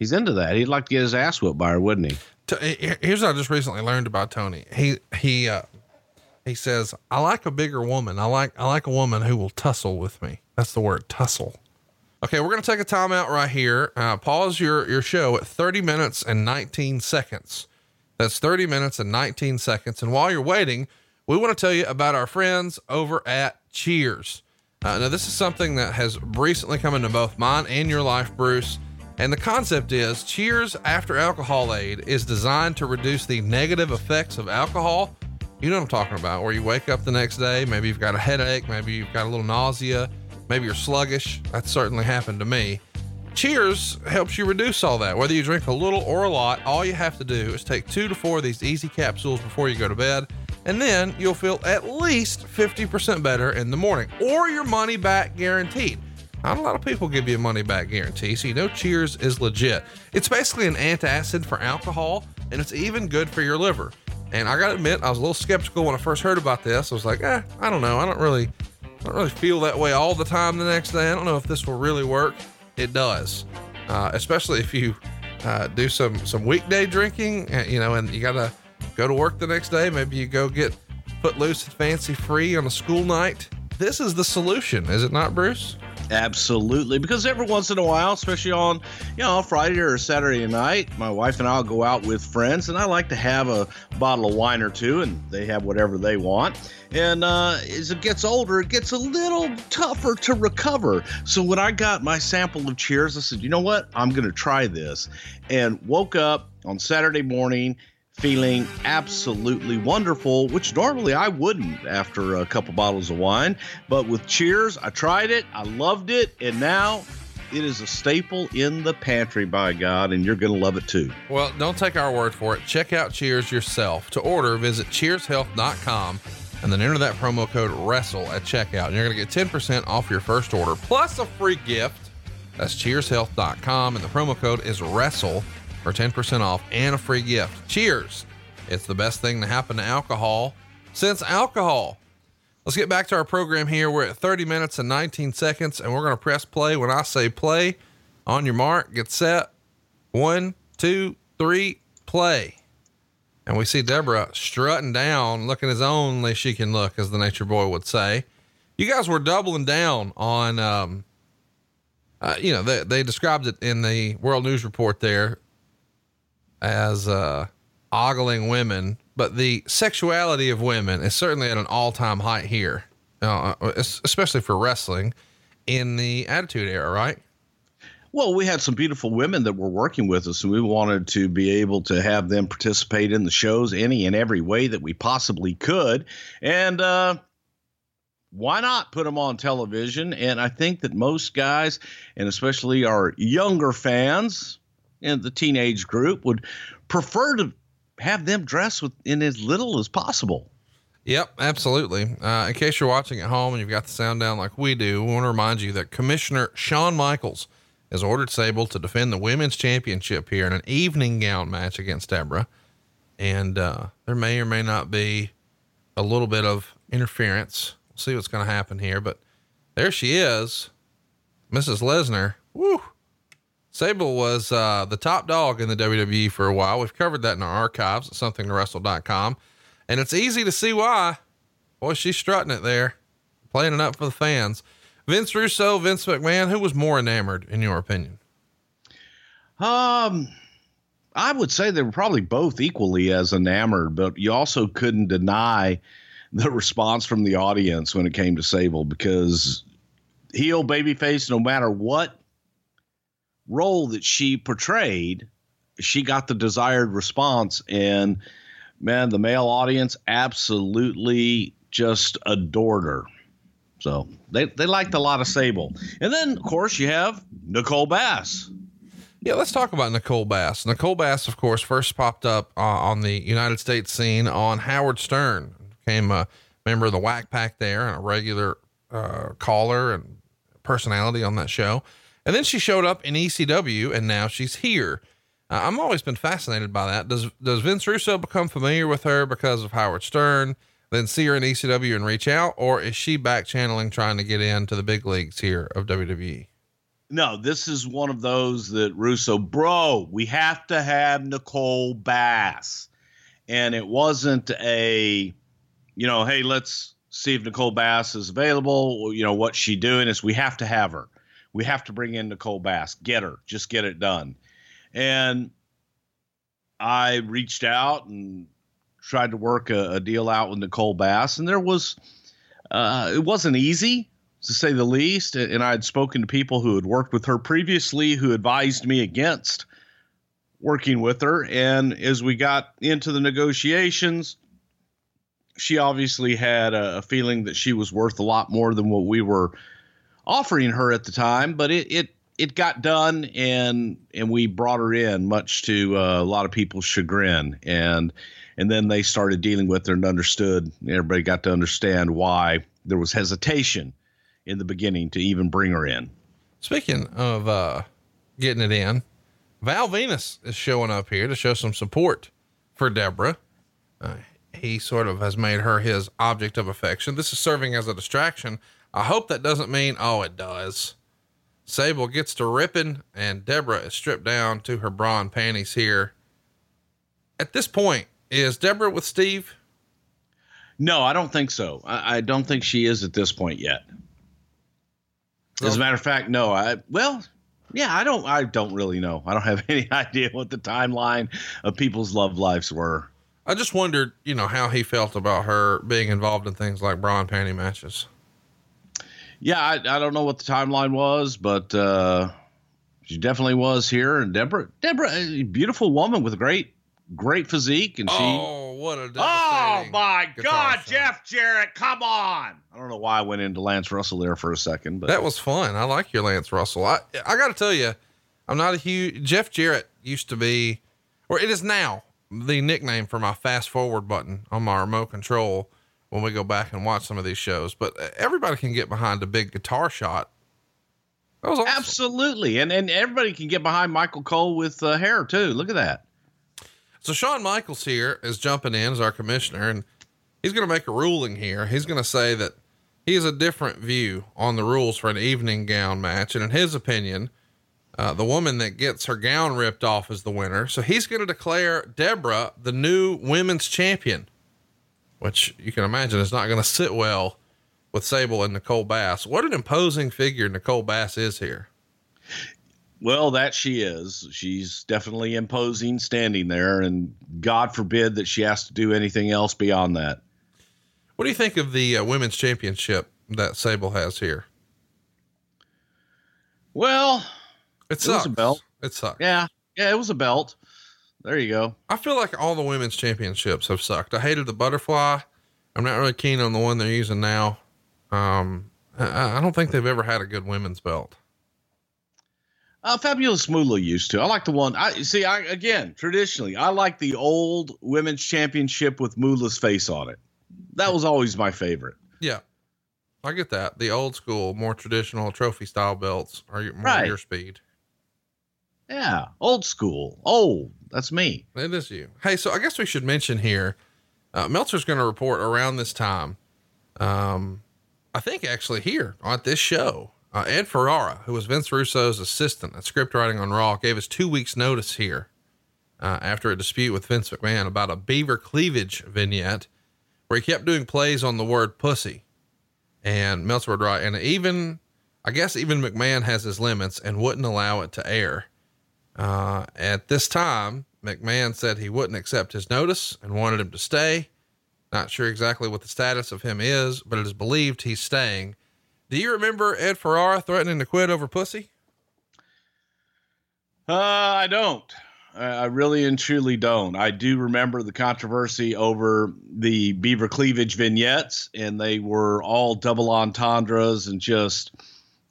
He's into that. He'd like to get his ass whooped by her, wouldn't he? T- Here's what I just recently learned about Tony. He, he, uh, he says, I like a bigger woman. I like, I like a woman who will tussle with me. That's the word, tussle. Okay, we're going to take a timeout right here. Uh, pause your, your show at thirty minutes and nineteen seconds. That's thirty minutes and nineteen seconds. And while you're waiting, we want to tell you about our friends over at Cheers. Uh, now, this is something that has recently come into both mine and your life, Bruce. And the concept is Cheers After Alcohol Aid is designed to reduce the negative effects of alcohol. You know what I'm talking about, where you wake up the next day, maybe you've got a headache, maybe you've got a little nausea. Maybe you're sluggish. That certainly happened to me. Cheers helps you reduce all that. Whether you drink a little or a lot, all you have to do is take two to four of these easy capsules before you go to bed, and then you'll feel at least fifty percent better in the morning, or your money back guaranteed. Not a lot of people give you a money back guarantee, so you know Cheers is legit. It's basically an antacid for alcohol, and it's even good for your liver. And I gotta admit, I was a little skeptical when I first heard about this. I was like, eh, I don't know. I don't really... I don't really feel that way all the time the next day. I don't know if this will really work. It does. Uh, especially if you, uh, do some, some weekday drinking, uh, you know, and you gotta go to work the next day. Maybe you go get put loose and fancy free on a school night. This is the solution. Is it not, Bruce? Absolutely. Because every once in a while, especially on, you know, Friday or Saturday night, my wife and I'll go out with friends, and I like to have a bottle of wine or two, and they have whatever they want. And uh, as it gets older, it gets a little tougher to recover. So when I got my sample of Cheers, I said, you know what? I'm going to try this. And woke up on Saturday morning feeling absolutely wonderful, which normally I wouldn't after a couple bottles of wine. But with Cheers, I tried it, I loved it, and now it is a staple in the pantry, by God, and you're going to love it too. Well, don't take our word for it. Check out Cheers yourself. To order, visit cheers health dot com and then enter that promo code WRESTLE at checkout, and you're going to get ten percent off your first order, plus a free gift. That's cheers health dot com, and the promo code is WRESTLE for ten percent off and a free gift. Cheers. It's the best thing to happen to alcohol since alcohol. Let's get back to our program here. We're at thirty minutes and nineteen seconds, and we're going to press play. When I say play, on your mark, get set, one, two, three, play. And we see Deborah strutting down, looking as only she can look, as the Nature Boy would say. You guys were doubling down on, um, uh, you know, they, they described it in the World News Report there as uh, ogling women, but the sexuality of women is certainly at an all-time height here, uh, especially for wrestling in the Attitude Era, right? Well, we had some beautiful women that were working with us, and we wanted to be able to have them participate in the shows any and every way that we possibly could. And uh, why not put them on television? And I think that most guys, and especially our younger fans in the teenage group, would prefer to have them dress with, in as little as possible. Yep, absolutely. Uh, in case you're watching at home and you've got the sound down like we do, we want to remind you that Commissioner Shawn Michaels has ordered Sable to defend the women's championship here in an evening gown match against Deborah. And, uh, there may or may not be a little bit of interference. We'll see what's going to happen here, but there she is, Missus Lesnar. Woo. Sable was, uh, the top dog in the W W E for a while. We've covered that in our archives at something to wrestle dot com. And it's easy to see why. Boy, she's strutting it there, playing it up for the fans. Vince Russo, Vince McMahon, who was more enamored in your opinion? Um, I would say they were probably both equally as enamored, but you also couldn't deny the response from the audience when it came to Sable, because heel, babyface, no matter what role that she portrayed, she got the desired response. And man, the male audience absolutely just adored her. So they, they liked a lot of Sable. And then of course you have Nicole Bass. Yeah. Let's talk about Nicole Bass. Nicole Bass, of course, first popped up uh, on the United States scene on Howard Stern, became a member of the Whack Pack there and a regular uh, caller and personality on that show. And then she showed up in E C W and now she's here. Uh, I'm always been fascinated by that. Does, does Vince Russo become familiar with her because of Howard Stern, then see her in E C W and reach out, or is she back channeling, trying to get into the big leagues here of W W E? No, this is one of those that Russo, bro, we have to have Nicole Bass. And it wasn't a, you know, hey, let's see if Nicole Bass is available. You know, what's she doing? Is we have to have her. We have to bring in Nicole Bass, get her, just get it done. And I reached out and tried to work a, a deal out with Nicole Bass, and there was, uh, it wasn't easy to say the least. And I had spoken to people who had worked with her previously, who advised me against working with her. And as we got into the negotiations, she obviously had a, a feeling that she was worth a lot more than what we were offering her at the time, but it, it, it got done, and, and we brought her in, much to uh, a lot of people's chagrin. And, And then they started dealing with her and understood. Everybody got to understand why there was hesitation in the beginning to even bring her in. Speaking of uh, getting it in, Val Venis is showing up here to show some support for Deborah. Uh, he sort of has made her his object of affection. This is serving as a distraction. I hope that doesn't mean, oh, it does. Sable gets to ripping, and Deborah is stripped down to her bra and panties here. At this point, is Deborah with Steve? No, I don't think so. I, I don't think she is at this point yet. As a matter of fact, no, I, well, yeah, I don't, I don't really know. I don't have any idea what the timeline of people's love lives were. I just wondered, you know, how he felt about her being involved in things like bra and panty matches. Yeah. I, I don't know what the timeline was, but, uh, she definitely was here. And Deborah, Deborah, a beautiful woman with a great, Great physique, and oh, she. Oh, what a! Oh my God, shot. Jeff Jarrett, come on! I don't know why I went into Lance Russell there for a second, but that was fun. I like your Lance Russell. I I got to tell you, I'm not a huge Jeff Jarrett. Used to be, or it is now, the nickname for my fast forward button on my remote control when we go back and watch some of these shows. But everybody can get behind a big guitar shot. That was awesome. Absolutely, and and everybody can get behind Michael Cole with uh, hair too. Look at that. So Shawn Michaels here is jumping in as our commissioner, and he's going to make a ruling here. He's going to say that he has a different view on the rules for an evening gown match. And in his opinion, uh, the woman that gets her gown ripped off is the winner. So he's going to declare Deborah the new women's champion, which you can imagine is not going to sit well with Sable and Nicole Bass. What an imposing figure Nicole Bass is here. Well, that she is. She's definitely imposing, standing there, and God forbid that she has to do anything else beyond that. What do you think of the uh, women's championship that Sable has here? Well, It sucks. It was a belt. It sucks. Yeah. Yeah. It was a belt. There you go. I feel like all the women's championships have sucked. I hated the butterfly. I'm not really keen on the one they're using now. Um, I, I don't think they've ever had a good women's belt. Uh, Fabulous Moolah used to. I like the one. I see. I again, traditionally, I like the old women's championship with Moolah's face on it. That was always my favorite. Yeah, I get that. The old school, more traditional trophy style belts are more right. your speed. Yeah, old school. Old. That's me. It is you. Hey, so I guess we should mention here. Uh, Meltzer's going to report around this time. Um, I think actually here on this show. Uh, Ed Ferrara, who was Vince Russo's assistant at script writing on Raw, gave us two weeks notice here uh, after a dispute with Vince McMahon about a Beaver Cleavage vignette where he kept doing plays on the word pussy. And Meltzer would write, and even, I guess even McMahon has his limits and wouldn't allow it to air. Uh, at this time, McMahon said he wouldn't accept his notice and wanted him to stay. Not sure exactly what the status of him is, but it is believed he's staying. Do you remember Ed Ferrara threatening to quit over pussy? Uh, I don't. I really and truly don't. I do remember the controversy over the Beaver Cleavage vignettes, and they were all double entendres and just,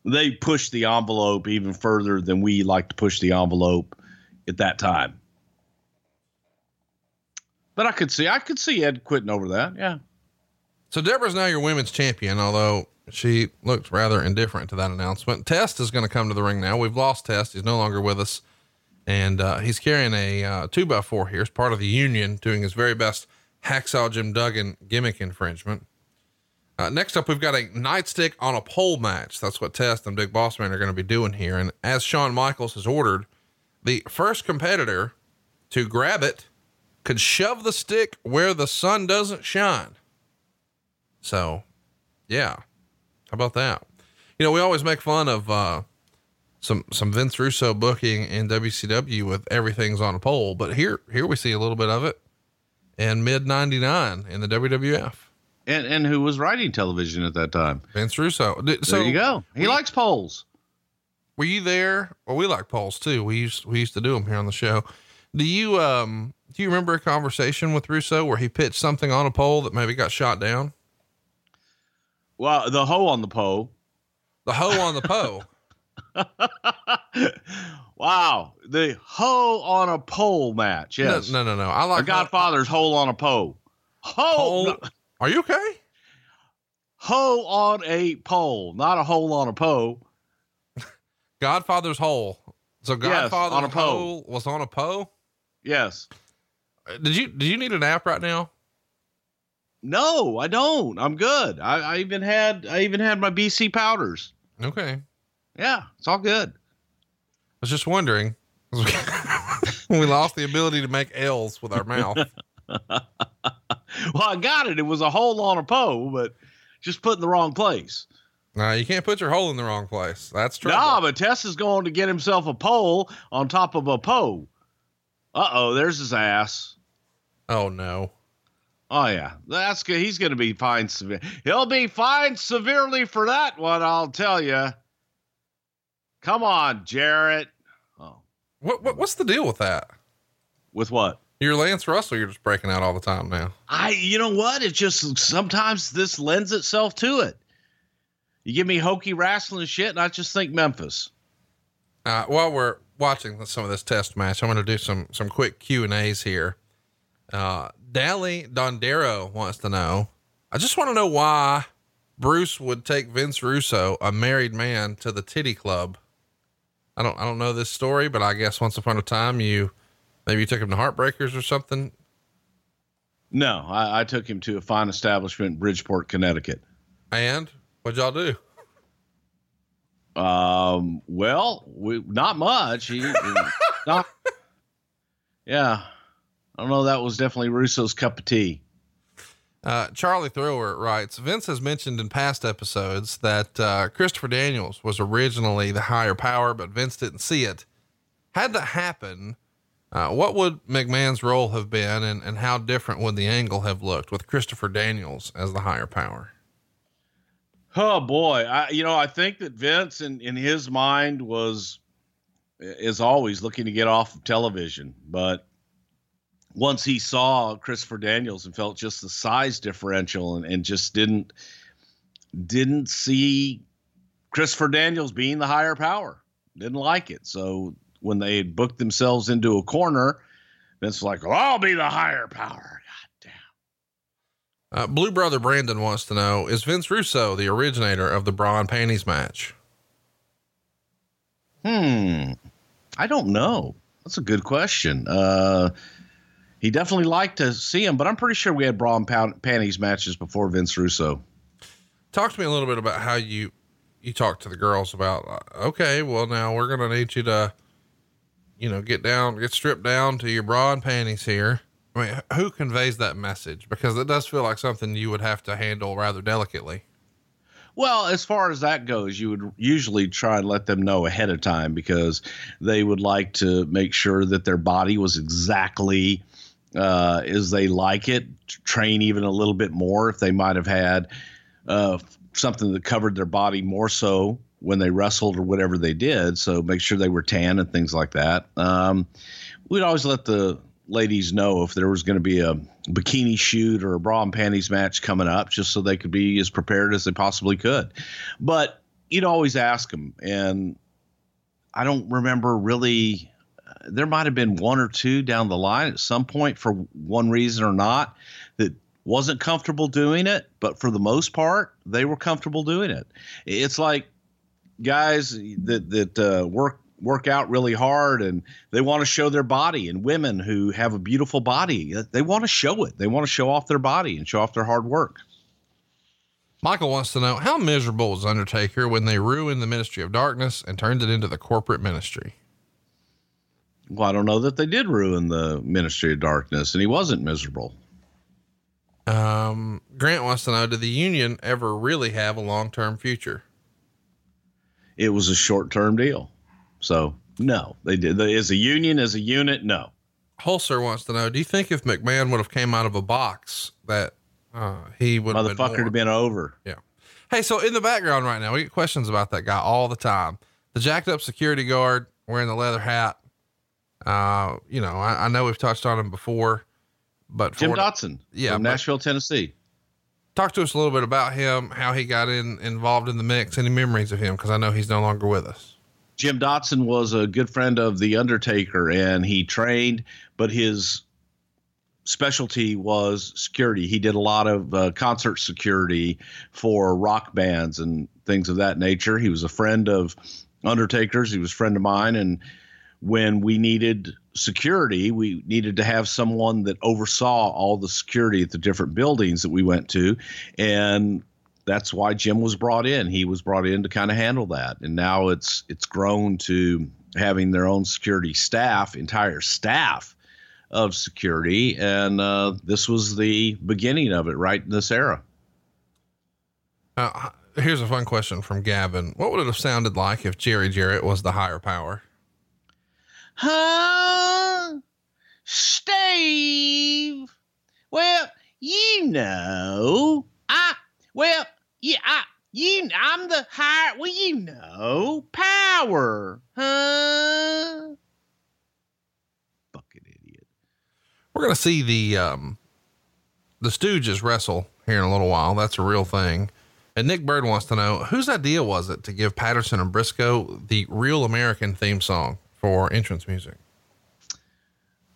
they pushed the envelope even further than we like to push the envelope at that time. But I could see, I could see Ed quitting over that. Yeah. So Deborah's now your women's champion, although she looked rather indifferent to that announcement. Test is going to come to the ring now. We've lost Test. He's no longer with us. And, uh, he's carrying a, uh, two by four here as part of the union, doing his very best Hacksaw Jim Duggan gimmick infringement. Uh, next up, we've got a nightstick on a pole match. That's what Test and Big Boss Man are going to be doing here. And as Shawn Michaels has ordered, the first competitor to grab it could shove the stick where the sun doesn't shine. So yeah. How about that? You know, we always make fun of, uh, some, some Vince Russo booking in W C W with everything's on a pole, but here, here we see a little bit of it in mid ninety-nine in the W W F. And, and who was writing television at that time? Vince Russo. So there you go. He we, likes poles. Were you there? Well, we like poles too. We used, we used to do them here on the show. Do you, um, do you remember a conversation with Russo where he pitched something on a pole that maybe got shot down? Well, the hoe on the pole, the hoe on the pole. Wow. The hoe on a pole match. Yes. No, no, no. no. I like the Godfather's hole on a pole. Hole. No. Are you okay? Hoe on a pole, not a hole on a pole. Godfather's hole. So Godfather yes, on a pole was on a pole. Yes. Did you, do you need an app right now? No, I don't. I'm good. I, I even had, I even had my B C powders. Okay. Yeah. It's all good. I was just wondering, we lost the ability to make L's with our mouth. Well, I got it. It was a hole on a pole, but just put in the wrong place. No, nah, you can't put your hole in the wrong place. That's true. No, nah, but Tess is going to get himself a pole on top of a pole. Uh-oh. There's his ass. Oh no. Oh yeah, that's good. He's going to be fined. Severe. He'll be fined severely for that one. I'll tell you. Come on, Jarrett. Oh, what, what, what's the deal with that? With what? You're Lance Russell. You're just breaking out all the time now. I, you know what? It just, sometimes this lends itself to it. You give me hokey wrestling shit, and I just think Memphis. Uh, while we're watching some of this test match, I'm going to do some, some quick Q and A's here. Uh, Dally Dondero wants to know, I just want to know why Bruce would take Vince Russo, a married man, to the titty club. I don't, I don't know this story, but I guess once upon a time you, maybe you took him to Heartbreakers or something. No, I, I took him to a fine establishment in Bridgeport, Connecticut. And what'd y'all do? Um, well, we, not much. He, he, not, yeah. I don't know. That was definitely Russo's cup of tea. Uh, Charlie Thrower writes, Vince has mentioned in past episodes that, uh, Christopher Daniels was originally the higher power, but Vince didn't see it. Had that happen, uh, what would McMahon's role have been, and, and how different would the angle have looked with Christopher Daniels as the higher power? Oh boy. I, you know, I think that Vince in, in his mind was is always looking to get off of television. But once he saw Christopher Daniels and felt just the size differential and, and just didn't didn't see Christopher Daniels being the higher power, didn't like it. So when they had booked themselves into a corner, Vince was like, well, I'll be the higher power. God damn. Uh, Blue Brother Brandon wants to know, is Vince Russo the originator of the bra and panties match? Hmm. I don't know. That's a good question. Uh, he definitely liked to see him, but I'm pretty sure we had bra and pound- panties matches before Vince Russo. Talk to me a little bit about how you, you talked to the girls about, uh, okay, well now we're going to need you to, you know, get down, get stripped down to your bra and panties here. I mean, who conveys that message? Because it does feel like something you would have to handle rather delicately. Well, as far as that goes, you would usually try and let them know ahead of time because they would like to make sure that their body was exactly uh, as they like it, train even a little bit more if they might have had uh, something that covered their body more so when they wrestled or whatever they did. So make sure they were tan and things like that. Um, we'd always let the ladies know if there was going to be a bikini shoot or a bra and panties match coming up, just so they could be as prepared as they possibly could. But you'd always ask them. And I don't remember really, there might've been one or two down the line at some point for one reason or not that wasn't comfortable doing it. But for the most part, they were comfortable doing it. It's like, guys that that uh, work work out really hard and they want to show their body, and women who have a beautiful body, they want to show it. They want to show off their body and show off their hard work. Michael wants to know, how miserable was Undertaker when they ruined the Ministry of Darkness and turned it into the corporate ministry? Well, I don't know that they did ruin the Ministry of Darkness, and he wasn't miserable. Um, Grant wants to know, did the union ever really have a long-term future? It was a short-term deal. So no, they did. They, as a union, as a unit, no. Holzer wants to know, do you think if McMahon would have came out of a box that, uh, he would have motherfucker have been over? Yeah. Hey, so in the background right now, we get questions about that guy all the time. The jacked up security guard wearing the leather hat. Uh, you know, I, I know we've touched on him before, but Jim Dotson, yeah, from Nashville, Tennessee. Talk to us a little bit about him, how he got in involved in the mix, any memories of him, because I know he's no longer with us. Jim Dotson was a good friend of The Undertaker, and he trained, but his specialty was security. He did a lot of uh, concert security for rock bands and things of that nature. He was a friend of Undertaker's. He was a friend of mine. And when we needed security, we needed to have someone that oversaw all the security at the different buildings that we went to. And that's why Jim was brought in. He was brought in to kind of handle that. And now it's, it's grown to having their own security staff, entire staff of security. And, uh, this was the beginning of it right in this era. Uh, here's a fun question from Gavin. What would it have sounded like if Jerry Jarrett was the higher power? Huh? Steve? Well, you know, I, well, yeah, I, you, I'm the higher, well, you know, power, huh? Fucking idiot. We're going to see the, um, the Stooges wrestle here in a little while. That's a real thing. And Nick Bird wants to know, whose idea was it to give Patterson and Briscoe the Real American theme song for entrance music?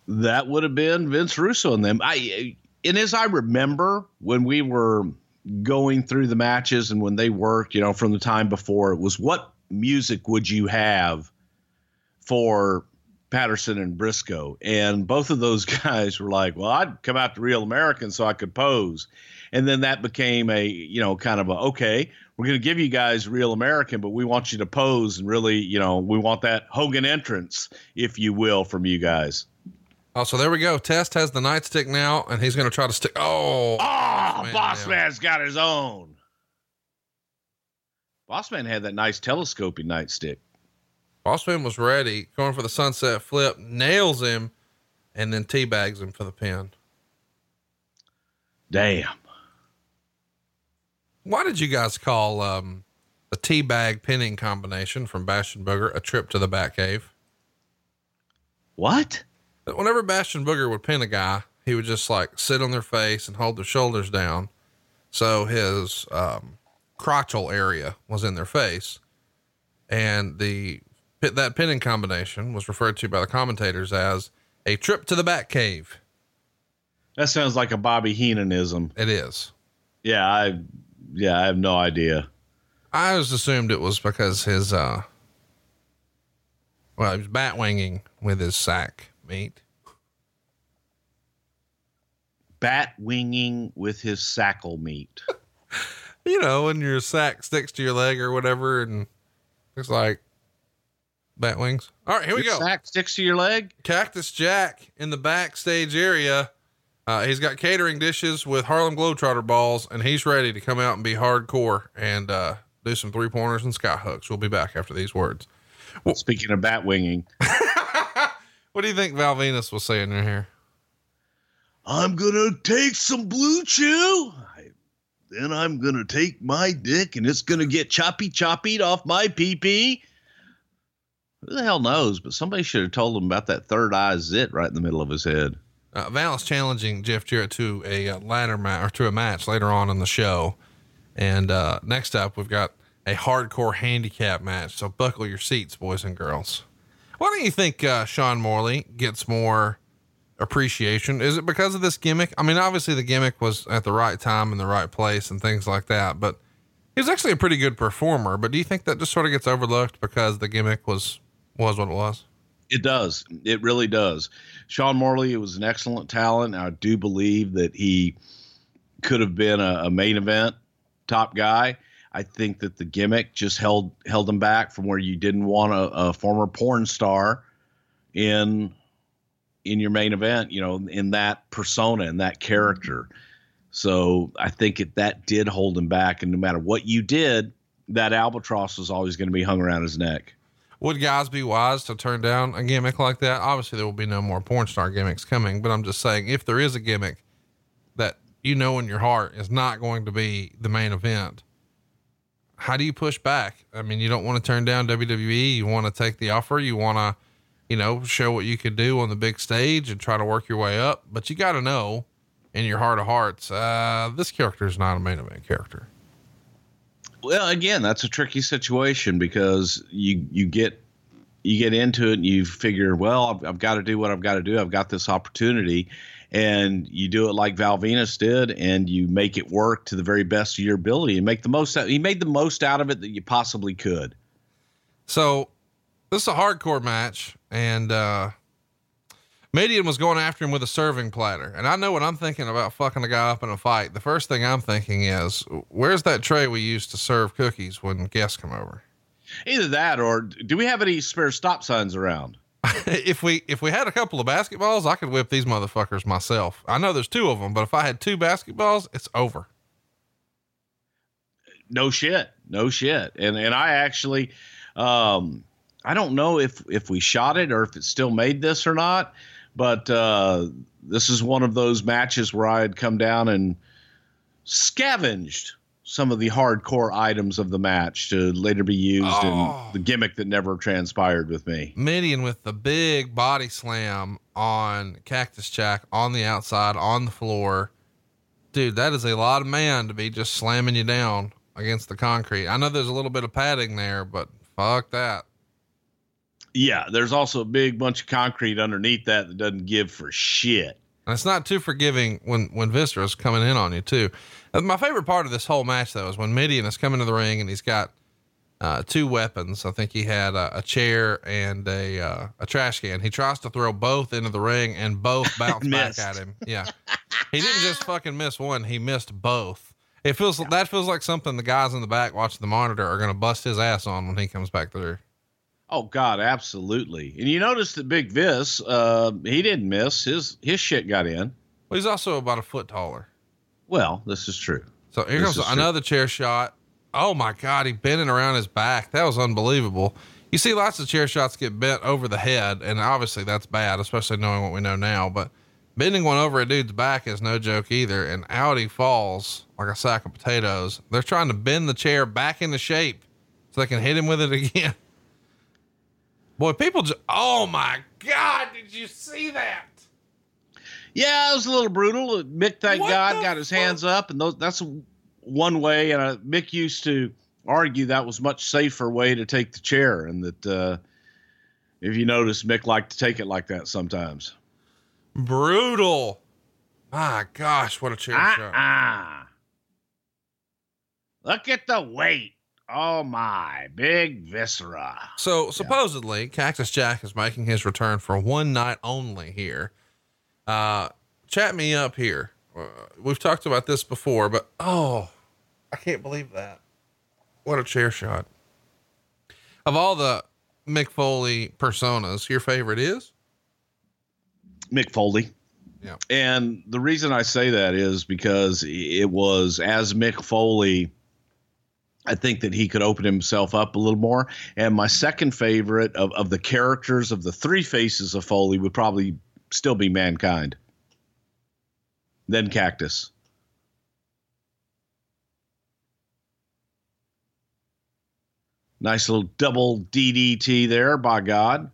That would have been Vince Russo and them. I, and as I remember, when we were going through the matches and when they worked, you know, from the time before, it was what music would you have for Patterson and Briscoe? And both of those guys were like, well, I'd come out to Real American so I could pose. And then that became a, you know, kind of a, okay, we're going to give you guys Real American, but we want you to pose and really, you know, we want that Hogan entrance, if you will, from you guys. Oh, so there we go. Test has the nightstick now, and he's going to try to stick. Oh, oh, Boss, man, Boss Man's got his own. Boss Man had that nice telescoping nightstick. Boss Man was ready, going for the sunset flip, nails him, and then teabags him for the pin. Damn. Why did you guys call um, the teabag pinning combination from Bash and Booger a trip to the Batcave? What? Whenever Bash and Booger would pin a guy, he would just like sit on their face and hold their shoulders down. So his, um, crotchal area was in their face. And the pit, that pinning combination was referred to by the commentators as a trip to the Bat Cave. That sounds like a Bobby Heenanism. It is. Yeah. I, yeah, I have no idea. I just assumed it was because his, uh, well, he was bat winging with his sack meat. Bat winging with his sackle meat. You know, when your sack sticks to your leg or whatever, and it's like bat wings. All right, here your we go. Sack sticks to your leg. Cactus Jack in the backstage area. Uh, he's got catering dishes with Harlem Globetrotter balls, and he's ready to come out and be hardcore and, uh, do some three pointers and sky hooks. We'll be back after these words. Well, speaking of bat winging, what do you think Val Venis was saying right here? I'm going to take some blue chew. I, then I'm going to take my dick and it's going to get choppy choppied off my pee pee. Who the hell knows? But somebody should have told him about that third eye zit right in the middle of his head. Uh, Val's challenging Jeff Jarrett to a uh, ladder match or to a match later on in the show. And, uh, next up we've got a hardcore handicap match. So buckle your seats, boys and girls. Why don't you think, uh, Sean Morley gets more appreciation? Is it because of this gimmick? I mean, obviously the gimmick was at the right time and the right place and things like that, but he was actually a pretty good performer. But do you think that just sort of gets overlooked because the gimmick was, was what it was? It does. It really does. Sean Morley was an excellent talent. I do believe that he could have been a, a main event top guy. I think that the gimmick just held, held him back from where you didn't want a, a former porn star in, in your main event, you know, in that persona, in that character. So I think it, that did hold him back. And no matter what you did, that albatross was always going to be hung around his neck. Would guys be wise to turn down a gimmick like that? Obviously there will be no more porn star gimmicks coming, but I'm just saying if there is a gimmick that, you know, in your heart is not going to be the main event, how do you push back? I mean, you don't want to turn down W W E. You want to take the offer. You want to, you know, show what you can do on the big stage and try to work your way up, but you got to know in your heart of hearts, uh, this character is not a main event character. Well, again, that's a tricky situation because you, you get, you get into it and you figure, well, I've, I've got to do what I've got to do. I've got this opportunity, and you do it like Val Venis did, and you make it work to the very best of your ability and make the most out. You made the most out of it that you possibly could. So this is a hardcore match, and, uh, Mideon was going after him with a serving platter. And I know what I'm thinking about fucking a guy up in a fight. The first thing I'm thinking is, where's that tray we used to serve cookies when guests come over? Either that, or do we have any spare stop signs around? if we, if we had a couple of basketballs, I could whip these motherfuckers myself. I know there's two of them, but if I had two basketballs, it's over. No shit. No shit. And, and I actually, um, I don't know if, if we shot it or if it still made this or not. But, uh, this is one of those matches where I had come down and scavenged some of the hardcore items of the match to later be used oh. in the gimmick that never transpired with me. Mideon with the big body slam on Cactus Jack on the outside, on the floor. Dude, that is a lot of man to be just slamming you down against the concrete. I know there's a little bit of padding there, but fuck that. Yeah, there's also a big bunch of concrete underneath that that doesn't give for shit. And it's not too forgiving when, when Viscera's coming in on you too. And my favorite part of this whole match though is when Mideon is coming to the ring and he's got uh, two weapons. I think he had uh, a chair and a uh, a trash can. He tries to throw both into the ring and both bounce back at him. Yeah, he didn't just fucking miss one. He missed both. It feels yeah. that feels like something the guys in the back watching the monitor are gonna bust his ass on when he comes back through. Oh God, absolutely. And you notice that Big Vis, uh, he didn't miss. His, his shit got in. Well, he's also about a foot taller. Well, this is true. So here this comes another true. chair shot. Oh my God. He bent it around his back. That was unbelievable. You see lots of chair shots get bent over the head. And obviously that's bad, especially knowing what we know now, but bending one over a dude's back is no joke either. And out he falls like a sack of potatoes. They're trying to bend the chair back into shape so they can hit him with it again. Boy, people just, oh my God, did you see that? Yeah, it was a little brutal. Mick, thank what God, got his fuck? hands up, and those, that's one way. And uh, Mick used to argue that was a much safer way to take the chair, and that uh, if you notice, Mick liked to take it like that sometimes. Brutal. My gosh, what a chair uh-uh. shot. Look at the weight. Oh my, big viscera. So supposedly yeah. Cactus Jack is making his return for one night only here. Uh, chat me up here. Uh, we've talked about this before, but oh, I can't believe that. What a chair shot. Of all the Mick Foley personas, your favorite is Mick Foley. Yeah. And the reason I say that is because it was as Mick Foley, I think that he could open himself up a little more. And my second favorite of, of the characters of the three faces of Foley would probably still be Mankind, then Cactus. Nice little double D D T there, by God.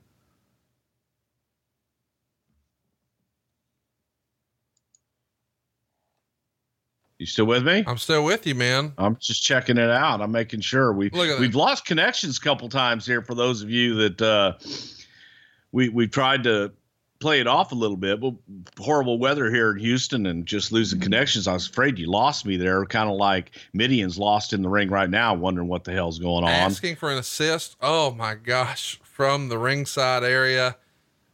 You still with me? I'm still with you, man. I'm just checking it out. I'm making sure we we've lost connections a couple times here. For those of you that uh, we we tried to play it off a little bit, but horrible weather here in Houston and just losing connections. I was afraid you lost me there. Kind of like Mideon's lost in the ring right now, wondering what the hell's going on. Asking for an assist. Oh my gosh. From the ringside area,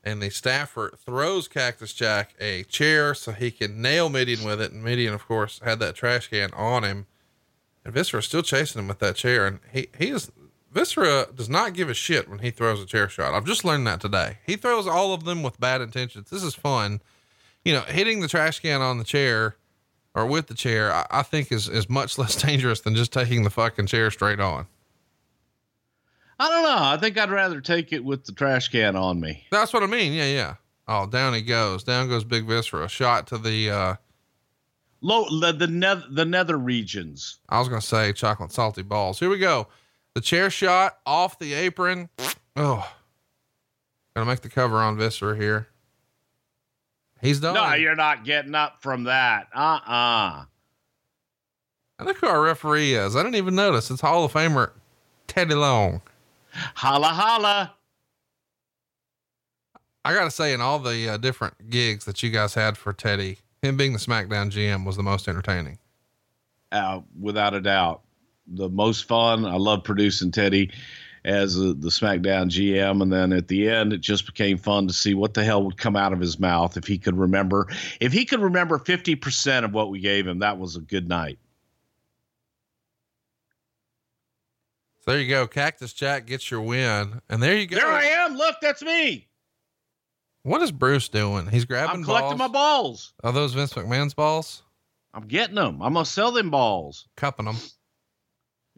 and the staffer throws Cactus Jack a chair so he can nail Mideon with it. And Mideon, of course, had that trash can on him, and Viscera still chasing him with that chair. And he, he is, Viscera does not give a shit when he throws a chair shot. I've just learned that today. He throws all of them with bad intentions. This is fun. You know, hitting the trash can on the chair or with the chair, I, I think is, is much less dangerous than just taking the fucking chair straight on. I don't know. I think I'd rather take it with the trash can on me. That's what I mean. Yeah. Yeah. Oh, down he goes. Down goes Big Viscera. Shot to the, uh, low, the, the nether, the nether regions. I was going to say chocolate salty balls. Here we go. The chair shot off the apron. Oh, gonna make the cover on Viscera here. He's done. No, you're not getting up from that. Uh-uh. I look who our referee is. I didn't even notice. It's Hall of Famer Teddy Long. Holla, holla. I gotta say, in all the uh, different gigs that you guys had for Teddy, him being the SmackDown G M was the most entertaining. Uh, without a doubt. The most fun. I love producing Teddy as a, the SmackDown G M. And then at the end, it just became fun to see what the hell would come out of his mouth. If he could remember, if he could remember fifty percent of what we gave him, that was a good night. So there you go. Cactus Jack gets your win. And there you go. There I am. Look, that's me. What is Bruce doing? He's grabbing I'm collecting balls. my balls. Are those Vince McMahon's balls? I'm getting them. I'm going to sell them balls. Cupping them.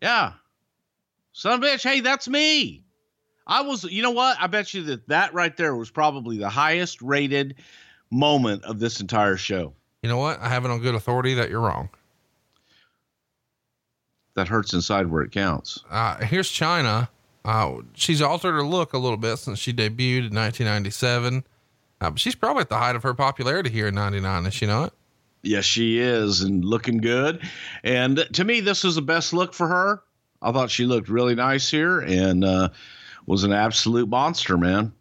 Yeah. Son of a bitch. Hey, that's me. I was, you know what? I bet you that that right there was probably the highest rated moment of this entire show. You know what? I have it on good authority that you're wrong. That hurts inside where it counts. Uh, here's Chyna. Uh, she's altered her look a little bit since she debuted in nineteen ninety-seven. Uh, but she's probably at the height of her popularity here in ninety-nine. Is she not? Yes, she is, and looking good. And to me, this was the best look for her. I thought she looked really nice here and uh, was an absolute monster, man.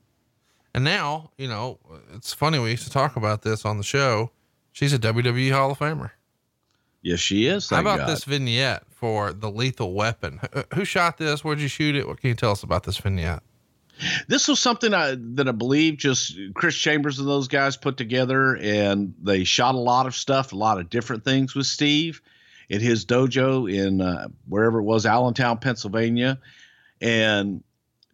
And now, you know, it's funny. We used to talk about this on the show. She's a W W E Hall of Famer. Yes, she is. How about God. this vignette for the Lethal Weapon? Who shot this? Where'd you shoot it? What can you tell us about this vignette? This was something I, that I believe just Chris Chambers and those guys put together, and they shot a lot of stuff, a lot of different things with Steve at his dojo in uh, wherever it was, Allentown, Pennsylvania, and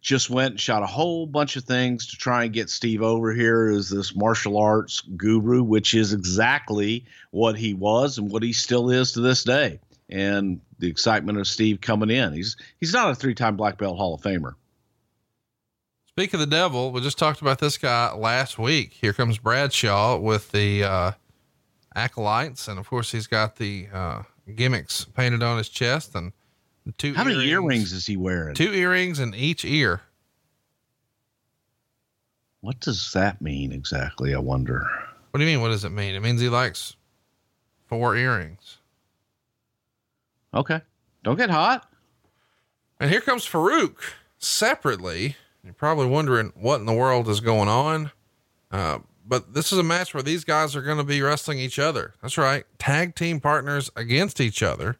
just went and shot a whole bunch of things to try and get Steve over here as this martial arts guru, which is exactly what he was and what he still is to this day. And the excitement of Steve coming in. He's, he's not a three-time black belt Hall of Famer. Speak of the devil, we just talked about this guy last week. Here comes Bradshaw with the uh, acolytes, and of course he's got the uh, gimmicks painted on his chest. And two. How earrings, many earrings is he wearing? Two earrings in each ear. What does that mean exactly? I wonder. What do you mean? What does it mean? It means he likes four earrings. Okay. Don't get hot. And here comes Farouk separately. You're probably wondering what in the world is going on. Uh, but this is a match where these guys are going to be wrestling each other. That's right. Tag team partners against each other.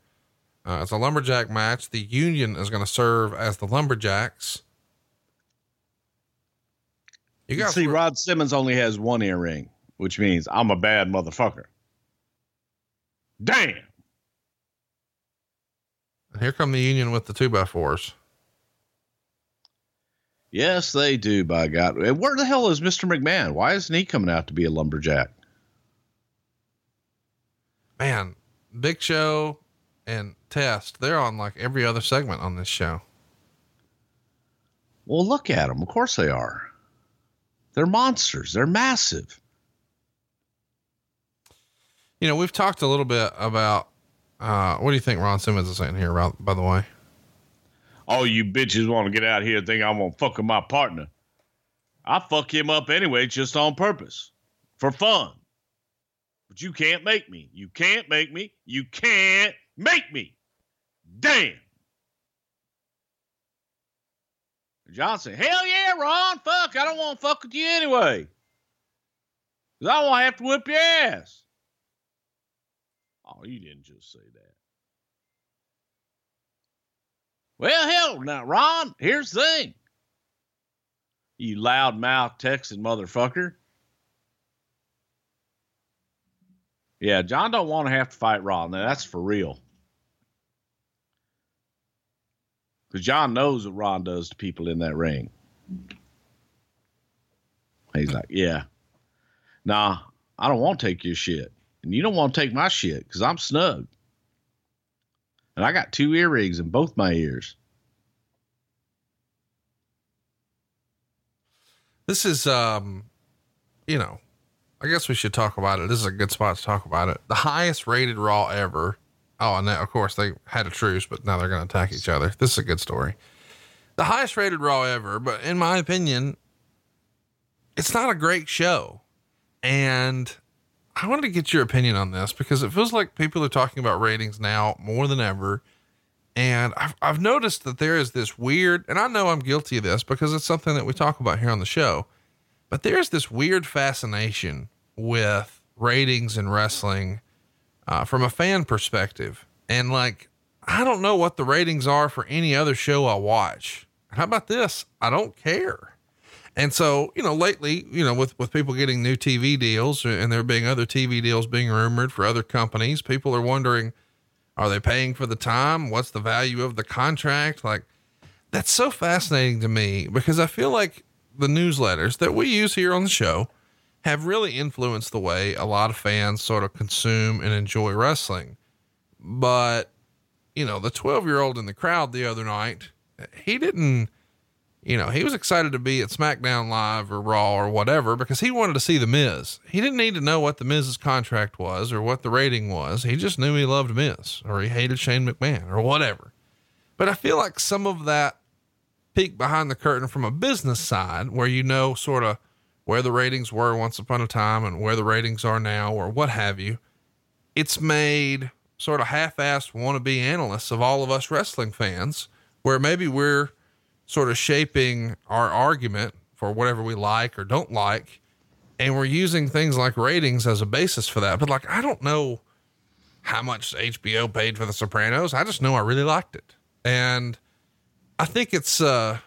Uh, it's a lumberjack match. The Union is going to serve as the Lumberjacks. You got see, Farouk. Rod Simmons only has one earring, which means I'm a bad motherfucker. Damn. And here come the Union with the two by fours. Yes, they do, by God. Where the hell is Mister McMahon? Why isn't he coming out to be a lumberjack? Man, Big Show and Test, they're on like every other segment on this show. Well, look at them. Of course they are. They're monsters. They're massive. You know, we've talked a little bit about, uh, what do you think Ron Simmons is saying here, by the way? All you bitches want to get out here and think I'm going to fuck with my partner. I fuck him up anyway, just on purpose, for fun. But you can't make me. You can't make me. You can't make me. Damn. Johnson, hell yeah, Ron, fuck. I don't want to fuck with you anyway. Because I won't have to whip your ass. Oh, you didn't just say that. Well, hell, now, Ron, here's the thing. You loudmouth Texan motherfucker. Yeah, John don't want to have to fight Ron. Now, that's for real. Because John knows what Ron does to people in that ring. He's like, yeah. Nah, I don't want to take your shit. And you don't want to take my shit because I'm snug. And I got two earrings in both my ears. This is, um, you know, I guess we should talk about it. This is a good spot to talk about it. The highest rated Raw ever. Oh, and that, of course they had a truce, but now they're going to attack each other. This is a good story. The highest rated Raw ever, but in my opinion, it's not a great show. And I wanted to get your opinion on this because it feels like people are talking about ratings now more than ever. And I've, I've noticed that there is this weird, and I know I'm guilty of this because it's something that we talk about here on the show, but there's this weird fascination with ratings and wrestling, uh, from a fan perspective. And like, I don't know what the ratings are for any other show I watch. How about this? I don't care. And so, you know, lately, you know, with, with people getting new T V deals and there being other T V deals being rumored for other companies, people are wondering, are they paying for the time? What's the value of the contract? Like, that's so fascinating to me because I feel like the newsletters that we use here on the show have really influenced the way a lot of fans sort of consume and enjoy wrestling. But, you know, the twelve year old in the crowd the other night, he didn't, you know, he was excited to be at SmackDown Live or Raw or whatever, because he wanted to see The Miz. He didn't need to know what The Miz's contract was or what the rating was. He just knew he loved Miz or he hated Shane McMahon or whatever. But I feel like some of that peek behind the curtain from a business side where, you know, sort of where the ratings were once upon a time and where the ratings are now or what have you, it's made sort of half-assed wannabe analysts of all of us wrestling fans where maybe we're sort of shaping our argument for whatever we like or don't like. And we're using things like ratings as a basis for that. But like, I don't know how much H B O paid for The Sopranos. I just know I really liked it. And I think it's, uh,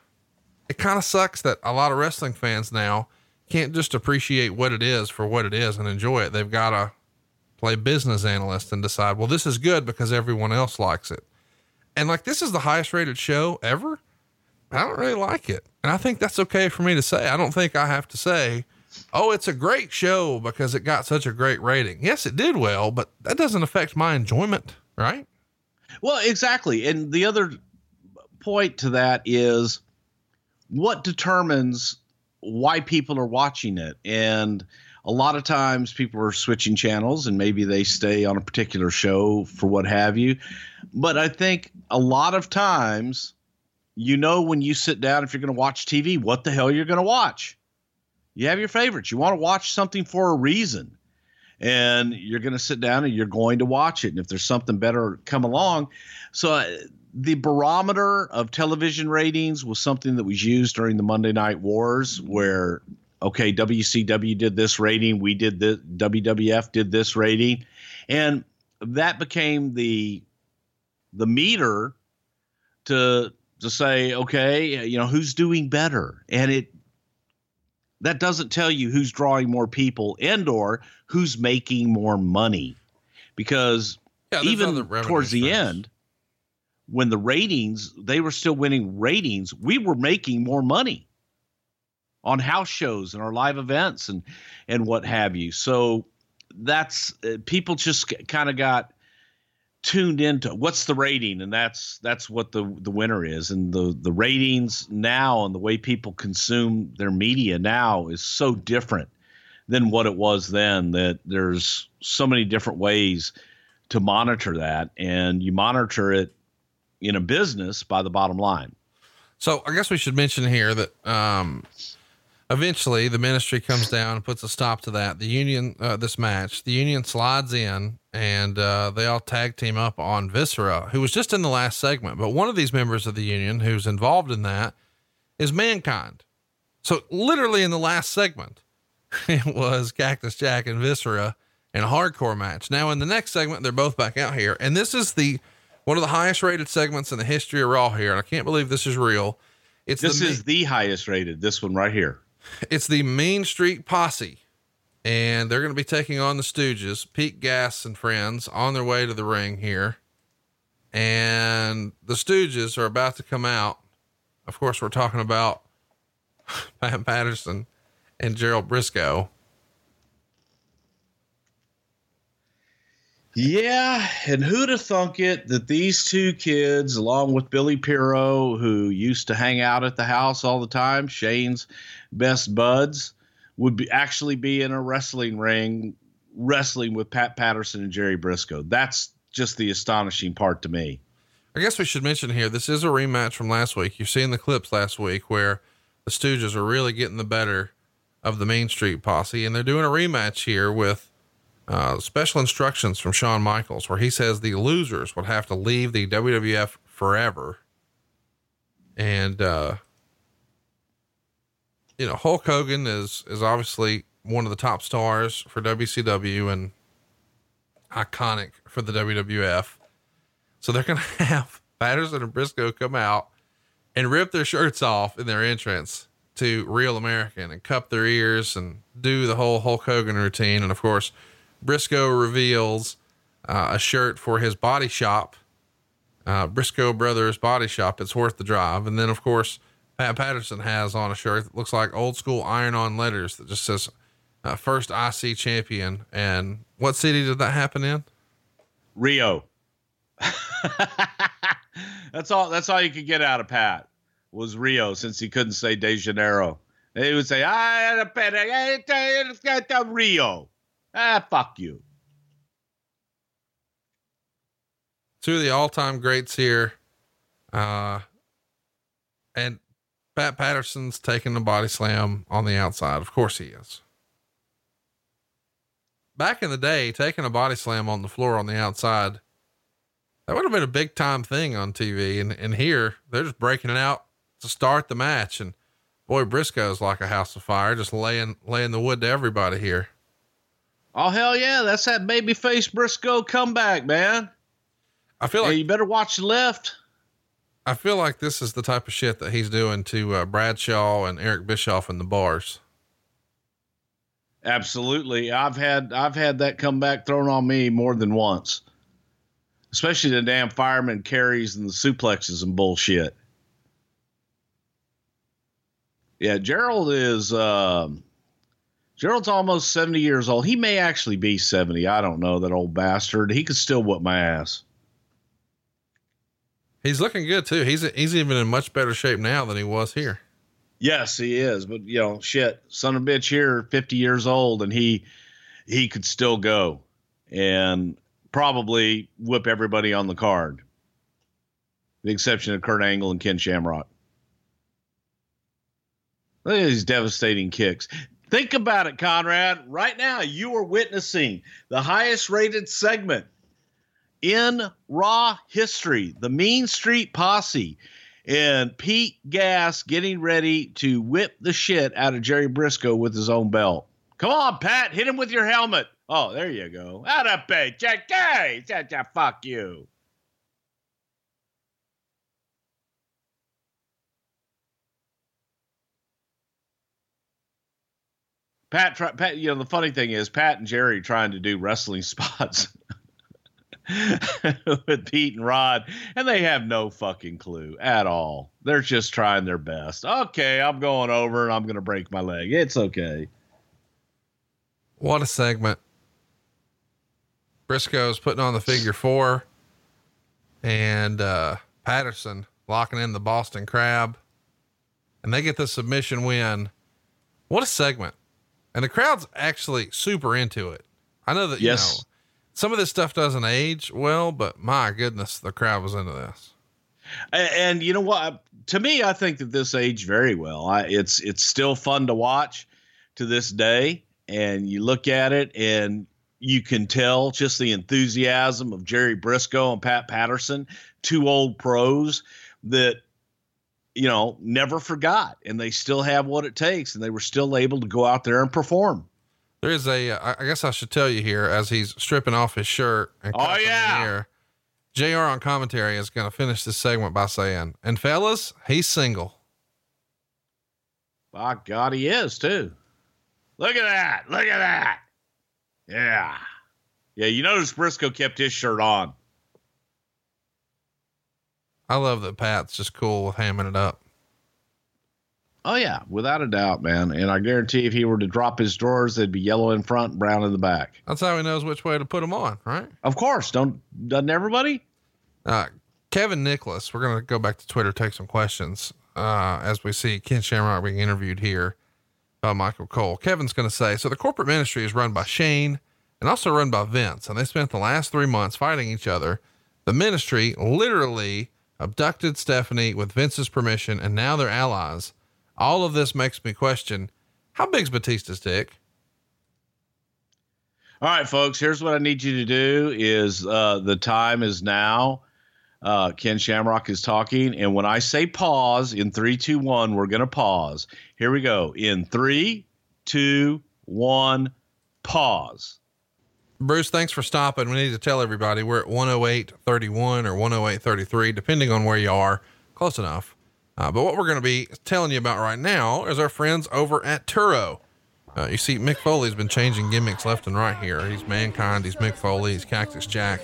it kind of sucks that a lot of wrestling fans now can't just appreciate what it is for what it is and enjoy it. They've got to play business analyst and decide, well, this is good because everyone else likes it. And like, this is the highest rated show ever. I don't really like it. And I think that's okay for me to say. I don't think I have to say, oh, it's a great show because it got such a great rating. Yes, it did well, but that doesn't affect my enjoyment, right? Well, exactly. And the other point to that is what determines why people are watching it. And a lot of times people are switching channels and maybe they stay on a particular show for what have you. But I think a lot of times, you know, when you sit down, if you're going to watch T V, what the hell you're going to watch. You have your favorites. You want to watch something for a reason, and you're going to sit down and you're going to watch it. And if there's something better, come along. So uh, the barometer of television ratings was something that was used during the Monday Night Wars, where, okay, W C W did this rating, we did this, W W F did this rating, and that became the the meter to to say, okay, you know, who's doing better, and it. That doesn't tell you who's drawing more people and or who's making more money, because yeah, even towards the first. end, when the ratings, they were still winning ratings. We were making more money on house shows and our live events and, and what have you. So that's uh, people just c- kind of got tuned into what's the rating. And that's, that's what the, the winner is. And the, the ratings now and the way people consume their media now is so different than what it was then, that there's so many different ways to monitor that. And you monitor it in a business by the bottom line. So I guess we should mention here that, um, eventually the ministry comes down and puts a stop to that. The union, uh, this match, the union slides in and, uh, they all tag team up on Viscera, who was just in the last segment. But one of these members of the union who's involved in that is Mankind. So literally in the last segment, it was Cactus Jack and Viscera in a hardcore match. Now in the next segment, they're both back out here. And this is the, one of the highest rated segments in the history of Raw here. And I can't believe this is real. It's this the, is the highest rated, this one right here. It's the Mean Street Posse, and they're going to be taking on the Stooges, Pete Gas and friends, on their way to the ring here. And the Stooges are about to come out. Of course, we're talking about Pat Patterson and Gerald Briscoe. Yeah. And who'd have thunk it that these two kids, along with Billy Piro, who used to hang out at the house all the time, Shane's best buds, would be actually be in a wrestling ring wrestling with Pat Patterson and Jerry Briscoe. That's just the astonishing part to me. I guess we should mention here, this is a rematch from last week. You've seen the clips last week where the Stooges are really getting the better of the Mean Street Posse. And they're doing a rematch here with, Uh, special instructions from Shawn Michaels, where he says the losers would have to leave the W W F forever. And, uh, you know, Hulk Hogan is, is obviously one of the top stars for W C W and iconic for the W W F. So they're going to have Patterson and Briscoe come out and rip their shirts off in their entrance to Real American and cup their ears and do the whole Hulk Hogan routine. And of course, Briscoe reveals uh, a shirt for his body shop, uh, Briscoe Brothers Body Shop. It's worth the drive. And then of course, Pat Patterson has on a shirt that looks like old school iron on letters that just says uh, first I C champion. And what city did that happen in? Rio. That's all, that's all you could get out of Pat was Rio, since he couldn't say De Janeiro. They would say, I had a pet, I got Rio. Ah, fuck you. Two of the all-time greats here. Uh, and Pat Patterson's taking the body slam on the outside. Of course he is. Back in the day, taking a body slam on the floor on the outside, that would have been a big time thing on T V. And, and here they're just breaking it out to start the match. And boy, Briscoe's like a house of fire, just laying, laying the wood to everybody here. Oh, hell yeah. That's that babyface Briscoe comeback, man. I feel like hey, you better watch the left. I feel like this is the type of shit that he's doing to uh, Bradshaw and Eric Bischoff in the bars. Absolutely. I've had, I've had that comeback thrown on me more than once, especially the damn fireman carries and the suplexes and bullshit. Yeah. Gerald is, um, Gerald's almost seventy years old. He may actually be seventy. I don't know, that old bastard. He could still whoop my ass. He's looking good too. He's, he's even in much better shape now than he was here. Yes, he is. But you know, shit, son of a bitch here, fifty years old, and he, he could still go and probably whip everybody on the card. The exception of Kurt Angle and Ken Shamrock. Look at these devastating kicks. Think about it, Conrad. Right now, you are witnessing the highest rated segment in Raw history, the Mean Street Posse, and Pete Gass getting ready to whip the shit out of Jerry Briscoe with his own belt. Come on, Pat, hit him with your helmet. Oh, there you go. Out of pay, Jack. Hey, fuck you. Pat, try, Pat, you know, the funny thing is Pat and Jerry trying to do wrestling spots with Pete and Rod, and they have no fucking clue at all. They're just trying their best. Okay, I'm going over and I'm going to break my leg. It's okay. What a segment. Briscoe's putting on the figure four, and uh, Patterson locking in the Boston Crab, and they get the submission win. What a segment. And the crowd's actually super into it. I know that, yes. You know, some of this stuff doesn't age well, but my goodness, the crowd was into this. And, and you know what, to me, I think that this aged very well. I, it's, it's still fun to watch to this day. And you look at it and you can tell just the enthusiasm of Jerry Briscoe and Pat Patterson, two old pros that, you know, never forgot, and they still have what it takes, and they were still able to go out there and perform. There is a, uh, I guess I should tell you here, as he's stripping off his shirt and oh yeah, hair, J R on commentary is going to finish this segment by saying, and fellas, he's single. By God, he is too. Look at that. Look at that. Yeah. Yeah. You notice Briscoe kept his shirt on. I love that Pat's just cool with hamming it up. Oh yeah, without a doubt, man. And I guarantee if he were to drop his drawers, they'd be yellow in front and brown in the back. That's how he knows which way to put them on, right? Of course. Don't, doesn't everybody? Uh, Kevin Nicholas, we're going to go back to Twitter, take some questions. Uh, as we see Ken Shamrock being interviewed here by Michael Cole, Kevin's going to say, so the corporate ministry is run by Shane and also run by Vince. And they spent the last three months fighting each other. The ministry literally abducted Stephanie with Vince's permission, and now they're allies. All of this makes me question, how big's Batista's dick? All right, folks, here's what I need you to do is, uh, the time is now, uh, Ken Shamrock is talking. And when I say pause in three, two, one, we're going to pause. Here we go. In three, two, one, pause. Bruce, thanks for stopping. We need to tell everybody we're at one oh eight thirty-one or one oh eight thirty-three, depending on where you are. Close enough. Uh, but what we're going to be telling you about right now is our friends over at Turo. Uh, you see, Mick Foley's been changing gimmicks left and right here. He's Mankind, he's Mick Foley, he's Cactus Jack.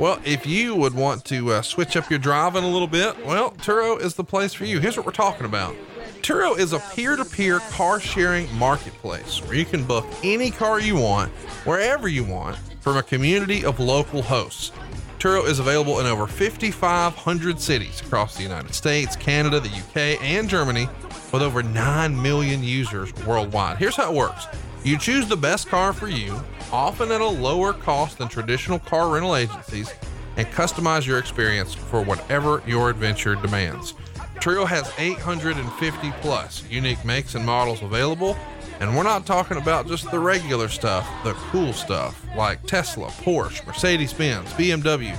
Well, if you would want to uh, switch up your driving a little bit, well, Turo is the place for you. Here's what we're talking about. Turo is a peer-to-peer car sharing marketplace where you can book any car you want, wherever you want, from a community of local hosts. Turo is available in over fifty-five hundred cities across the United States, Canada, the U K, and Germany, with over nine million users worldwide. Here's how it works. You choose the best car for you, often at a lower cost than traditional car rental agencies, and customize your experience for whatever your adventure demands. Trio has eight hundred fifty plus unique makes and models available. And we're not talking about just the regular stuff, the cool stuff like Tesla, Porsche, Mercedes-Benz, B M W,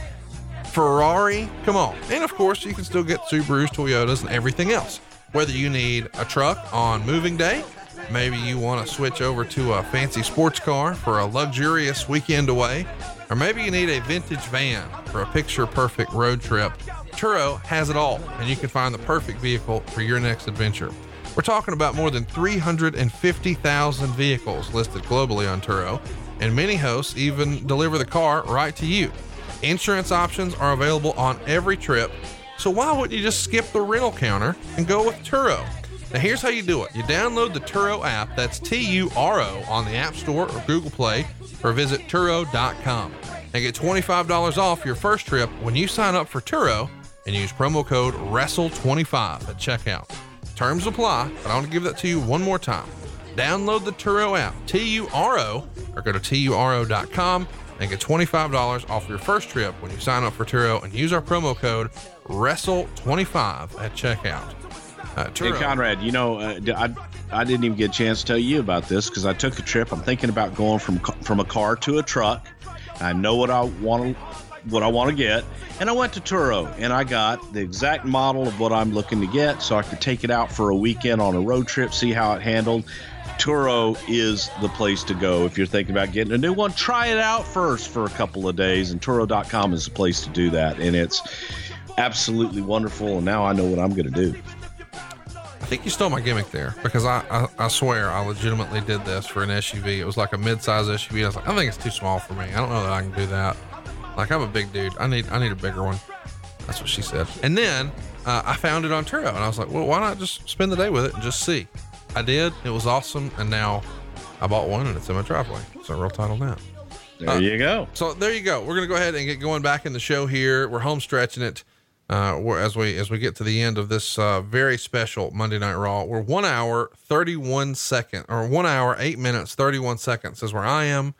Ferrari, come on. And of course you can still get Subarus, Toyotas, and everything else. Whether you need a truck on moving day, maybe you want to switch over to a fancy sports car for a luxurious weekend away, or maybe you need a vintage van for a picture-perfect road trip. Turo has it all, and you can find the perfect vehicle for your next adventure. We're talking about more than three hundred fifty thousand vehicles listed globally on Turo, and many hosts even deliver the car right to you. Insurance options are available on every trip, so why wouldn't you just skip the rental counter and go with Turo? Now here's how you do it. You download the Turo app, that's T U R O, on the App Store or Google Play, or visit Turo dot com and get twenty-five dollars off your first trip when you sign up for Turo and use promo code wrestle twenty-five at checkout. Terms apply, but I want to give that to you one more time. Download the Turo app, T U R O, or go to T U R O dot com and get twenty-five dollars off your first trip when you sign up for Turo and use our promo code wrestle twenty-five at checkout. Uh, hey, Conrad, you know, uh, I, I didn't even get a chance to tell you about this because I took a trip. I'm thinking about going from from a car to a truck. I know what I want to what I want to get. And I went to Turo, and I got the exact model of what I'm looking to get so I could take it out for a weekend on a road trip, see how it handled. Turo is the place to go if you're thinking about getting a new one. Try it out first for a couple of days, and Turo dot com is the place to do that. And it's absolutely wonderful, and now I know what I'm going to do. I think you stole my gimmick there because I, I, I swear I legitimately did this for an S U V. It was like a mid-size S U V. I was like, I think it's too small for me. I don't know that I can do that. Like, I'm a big dude. I need I need a bigger one. That's what she said. And then uh, I found it on Turo, and I was like, well, why not just spend the day with it and just see? I did. It was awesome. And now I bought one, and it's in my driveway. So real title now. There uh, you go. So there you go. We're going to go ahead and get going back in the show here. We're home stretching it. Uh, we're, as we, as we get to the end of this, uh, very special Monday Night Raw, we're one hour, thirty-one seconds or one hour, eight minutes, thirty-one seconds is where I am.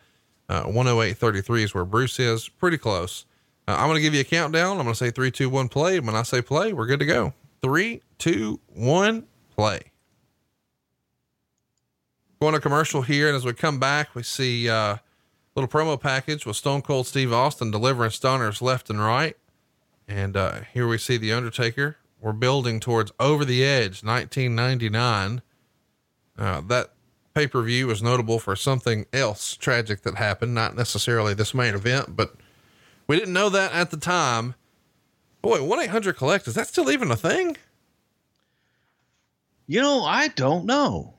Uh, one oh eight thirty-three is where Bruce is. Pretty close. Uh, I'm going to give you a countdown. I'm going to say three, two, one, play. And when I say play, we're good to go. Three, two, one, play. Going to commercial here. And as we come back, we see uh, a little promo package with Stone Cold Steve Austin delivering stoners left and right. And, uh, here we see the Undertaker. We're building towards Over the Edge, nineteen ninety-nine. Uh, that pay-per-view was notable for something else tragic that happened. Not necessarily this main event, but we didn't know that at the time. Boy, one eight hundred collect, is that still even a thing? You know, I don't know.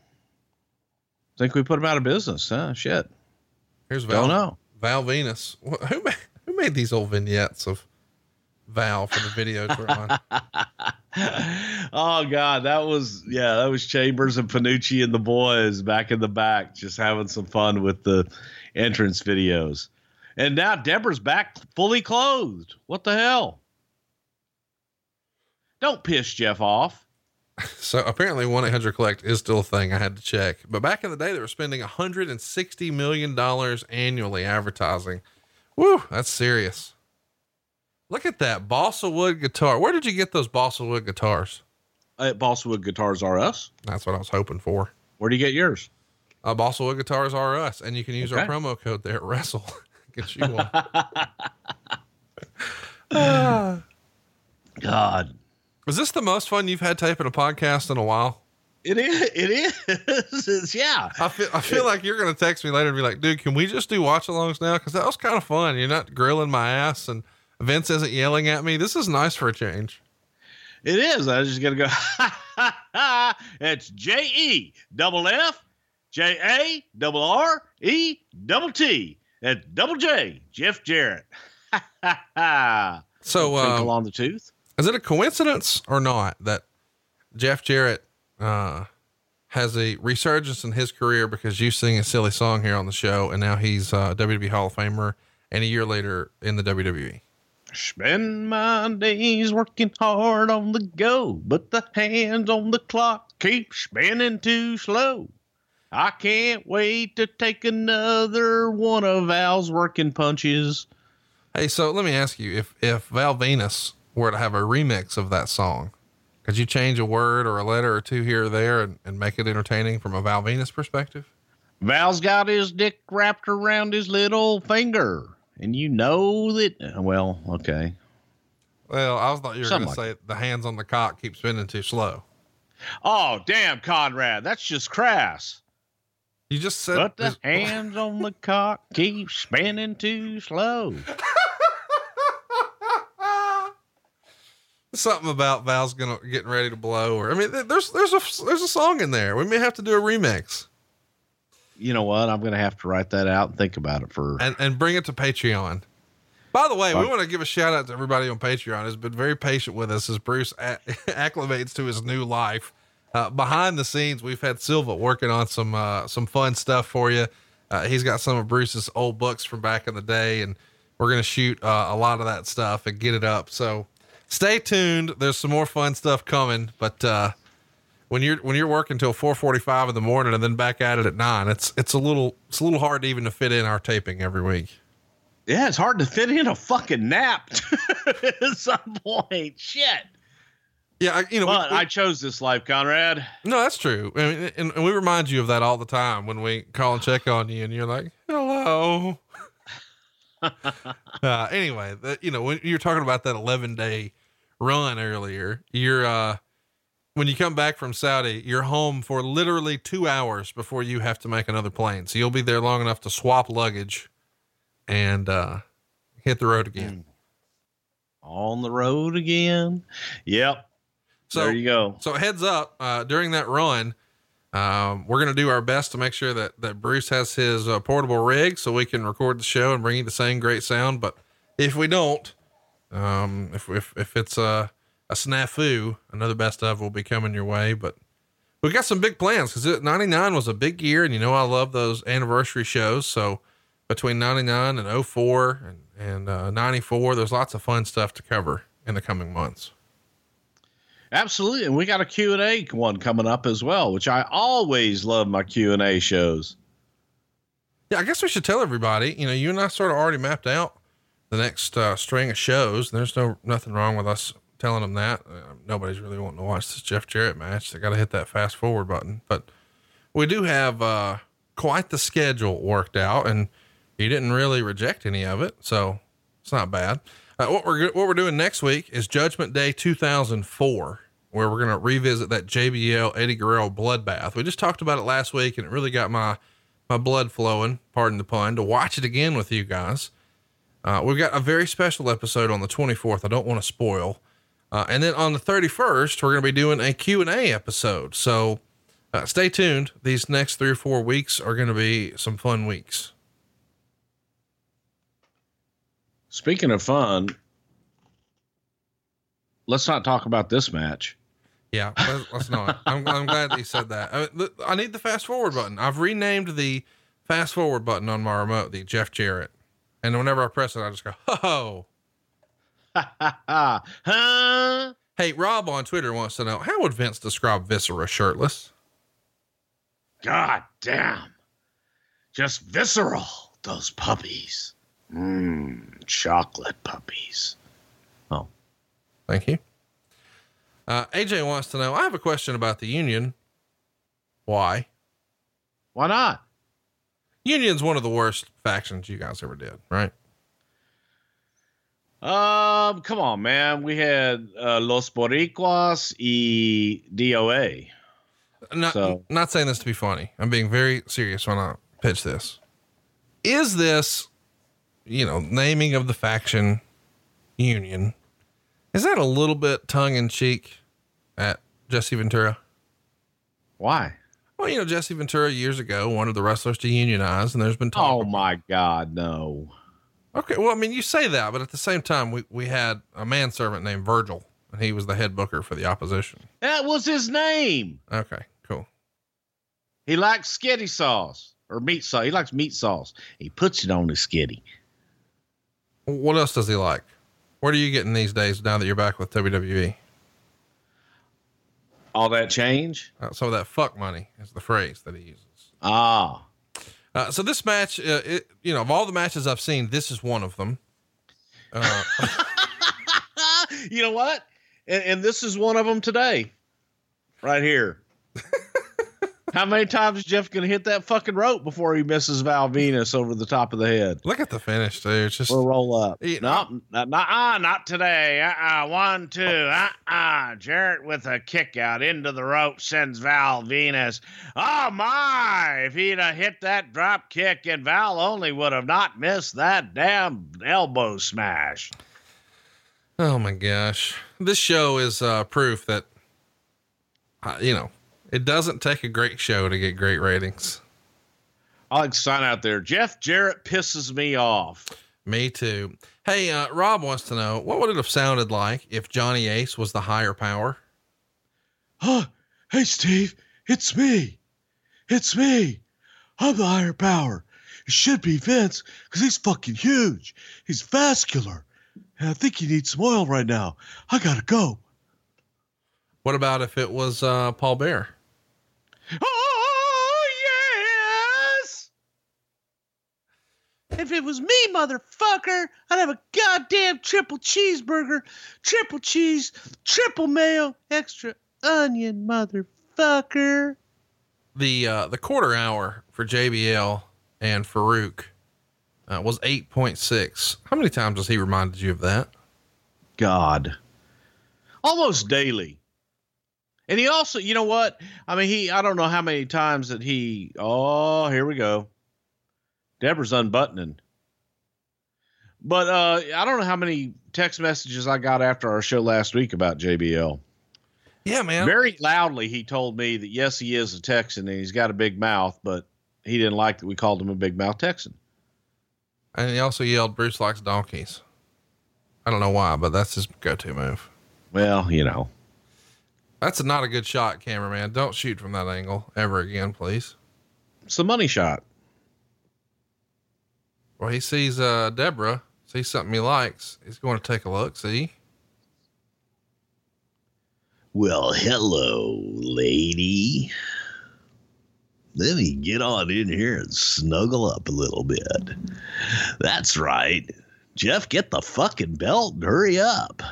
I think we put them out of business. Huh? Shit. Here's Val. Don't know. Val Venus. Who, who made these old vignettes of Val for the videos we're on? Oh God, that was, yeah, that was Chambers and Panucci and the boys back in the back, just having some fun with the entrance videos. And now Deborah's back fully clothed. What the hell? Don't piss Jeff off. So apparently one eight hundred collect is still a thing. I had to check, but back in the day they were spending one hundred sixty million dollars annually advertising. Woo, that's serious. Look at that balsa wood guitar. Where did you get those balsa wood guitars? At Balsa Wood Guitars R Us. That's what I was hoping for. Where do you get yours? Uh, Balsa Wood Guitars R Us. And you can use okay. our promo code there at Wrestle. Get you one. uh, God. Was this the most fun you've had taping a podcast in a while? It is. It is. It's, yeah. I feel, I feel like you're going to text me later and be like, dude, can we just do watch alongs now? Cause that was kind of fun. You're not grilling my ass and Vince isn't yelling at me. This is nice for a change. It is. I was just going to go, ha, ha, ha. It's J-E double F J-A double R E double T. That's double J, Jeff Jarrett. Ha, ha, ha. So, uh, along the tooth. Is it a coincidence or not that Jeff Jarrett, uh, has a resurgence in his career because you sing a silly song here on the show, and now he's uh W W E Hall of Famer and a year later in the W W E? Spend my days working hard on the go, but the hands on the clock keep spinning too slow. I can't wait to take another one of Val's working punches. Hey, so let me ask you, if, if Val Venus were to have a remix of that song, could you change a word or a letter or two here or there and, and make it entertaining from a Val Venus perspective? Val's got his dick wrapped around his little finger. And you know that, well, okay. Well, I was thought you were going like to say the hands on the cock keep spinning too slow. Oh, damn, Conrad. That's just crass. You just said, but the hands on the cock keep spinning too slow. Something about Val's going to getting ready to blow, or, I mean, there's, there's a, there's a song in there. We may have to do a remix. You know what? I'm going to have to write that out and think about it for, and, and bring it to Patreon. By the way, Fuck. we want to give a shout out to everybody on Patreon who's been very patient with us as Bruce a- acclimates to his new life. Uh, behind the scenes, we've had Silva working on some, uh, some fun stuff for you. Uh, he's got some of Bruce's old books from back in the day, and we're going to shoot uh, a lot of that stuff and get it up. So stay tuned. There's some more fun stuff coming, but, uh, When you're, when you're working till four forty-five in the morning and then back at it at nine, it's, it's a little, it's a little hard even to fit in our taping every week. Yeah. It's hard to fit in a fucking nap at some point. Shit. Yeah, I, you know, but we, we, I chose this life, Conrad. No, that's true. I mean, and, and we remind you of that all the time when we call and check on you, and you're like, "Hello." uh, anyway, that, you know, when you're talking about that eleven day run earlier, you're uh, when you come back from Saudi, you're home for literally two hours before you have to make another plane. So you'll be there long enough to swap luggage and uh, hit the road again. On the road again. Yep. So there you go. So heads up, uh, during that run, um, we're going to do our best to make sure that, that Bruce has his uh, portable rig so we can record the show and bring you the same great sound. But if we don't, um, if, if, if it's a, a snafu, another best of will be coming your way, but we got some big plans because ninety-nine was a big year. And you know, I love those anniversary shows. So between ninety-nine and oh four and, and, uh, ninety-four, there's lots of fun stuff to cover in the coming months. Absolutely. And we got a Q and A one coming up as well, which I always love my Q and A shows. Yeah. I guess we should tell everybody, you know, you and I sort of already mapped out the next uh, string of shows. And there's no, nothing wrong with us telling them that. Uh, nobody's really wanting to watch this Jeff Jarrett match. They got to hit that fast forward button, but we do have uh, quite the schedule worked out and you didn't really reject any of it. So it's not bad. Uh, what we're what we're doing next week is Judgment Day two thousand four, where we're going to revisit that J B L Eddie Guerrero bloodbath. We just talked about it last week, and it really got my my blood flowing. Pardon the pun. To watch it again with you guys, uh, we've got a very special episode on the twenty-fourth. I don't want to spoil. Uh, and then on the thirty-first, we're going to be doing a Q and A episode. So uh, stay tuned. These next three or four weeks are going to be some fun weeks. Speaking of fun, let's not talk about this match. Yeah, let's not. I'm, I'm glad that you said that. I, I need the fast forward button. I've renamed the fast forward button on my remote, the Jeff Jarrett. And whenever I press it, I just go, ho, ho. Huh? Hey, Rob on Twitter wants to know, how would Vince describe Viscera shirtless? God damn. Just visceral. Those puppies. Mmm, chocolate puppies. Oh, thank you. Uh, A J wants to know, I have a question about the union. Why? Why not? Union's one of the worst factions you guys ever did, right? Um, come on, man. We had, uh, Los Boricuas y D O A. Not, so. Not saying this to be funny. I'm being very serious when I pitch this. Is this, you know, naming of the faction union, is that a little bit tongue in cheek at Jesse Ventura? Why? Well, you know, Jesse Ventura years ago wanted the wrestlers to unionize, and there's been talk. Oh my God, no. Okay. Well, I mean, you say that, but at the same time, we, we had a manservant named Virgil, and he was the head booker for the opposition. That was his name. Okay, cool. He likes skitty sauce or meat sauce. He likes meat sauce. He puts it on his skitty. What else does he like? What are you getting these days now that you're back with W W E? All that change? Uh, some of that fuck money is the phrase that he uses. Ah. Uh, so this match, uh, it, you know, of all the matches I've seen, this is one of them. Uh, you know what? And, and this is one of them today. Right here. How many times is Jeff going to hit that fucking rope before he misses Val Venus over the top of the head? Look at the finish, dude. It's just a roll up. No, nope, not, not, uh, not today. Uh, uh, one, two, uh, uh, Jarrett with a kick out into the rope sends Val Venus. Oh my, if he'd have hit that drop kick and Val only would have not missed that damn elbow smash. Oh my gosh. This show is uh proof that, uh, you know, it doesn't take a great show to get great ratings. I'll like sign out there. Jeff Jarrett pisses me off. Me too. Hey, uh, Rob wants to know, what would it have sounded like if Johnny Ace was the higher power? Oh, hey Steve, it's me. It's me. I'm the higher power. It should be Vince because he's fucking huge. He's vascular. And I think he needs some oil right now. I gotta go. What about if it was, uh, Paul Bearer? Oh, yes. If it was me, motherfucker, I'd have a goddamn triple cheeseburger, triple cheese, triple mayo, extra onion, motherfucker. The uh, the quarter hour for J B L and Farouk uh, was eight point six. How many times has he reminded you of that? God. Almost daily. And he also, you know what? I mean, he, I don't know how many times that he, oh, here we go. Deborah's unbuttoning. But uh, I don't know how many text messages I got after our show last week about J B L. Yeah, man. Very loudly, he told me that, yes, he is a Texan, and he's got a big mouth, but he didn't like that we called him a big mouth Texan. And he also yelled, Bruce likes donkeys. I don't know why, but that's his go-to move. Well, you know. That's not a good shot, cameraman. Don't shoot from that angle ever again, please. It's the money shot. Well, he sees uh, Deborah, sees something he likes. He's going to take a look, see? Well, hello, lady. Let me get on in here and snuggle up a little bit. That's right. Jeff, get the fucking belt and hurry up.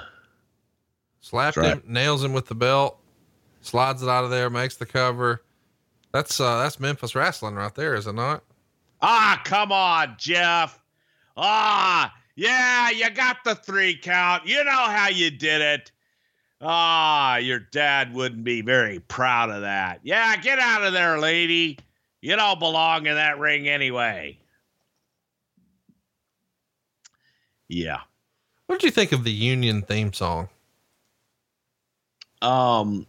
Slapped right. him, nails him with the belt, slides it out of there, makes the cover. That's uh, that's Memphis wrestling right there, is it not? Ah, come on, Jeff. Ah, yeah, you got the three count. You know how you did it. Ah, your dad wouldn't be very proud of that. Yeah, get out of there, lady. You don't belong in that ring anyway. Yeah. What did you think of the Union theme song? Um,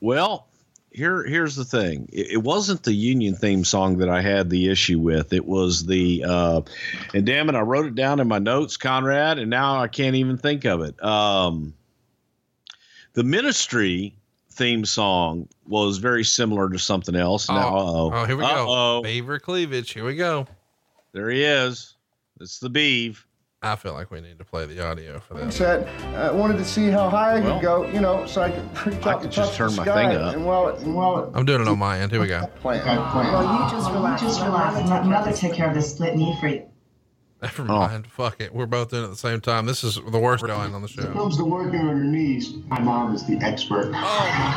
well, here, here's the thing. It, it wasn't the Union theme song that I had the issue with. It was the, uh, and damn it, I wrote it down in my notes, Conrad, and now I can't even think of it. Um, the Ministry theme song was very similar to something else. Oh, now, uh-oh. oh here we uh-oh. go. Beaver Cleavage. Here we go. There he is. It's the Beav. I feel like we need to play the audio for that. I said, I wanted to see how high I could well, go, you know, so I could reach out I could just turn my thing up. And while it, and while it, I'm doing it on my end. Here we go. Plan, plan. Well, you just relax. You just relax and let Mother take care of this split knee for you. Never mind. Oh. Fuck it. We're both in at the same time. This is the worst going on the show. When it comes to working on your knees, my mom is the expert. Oh.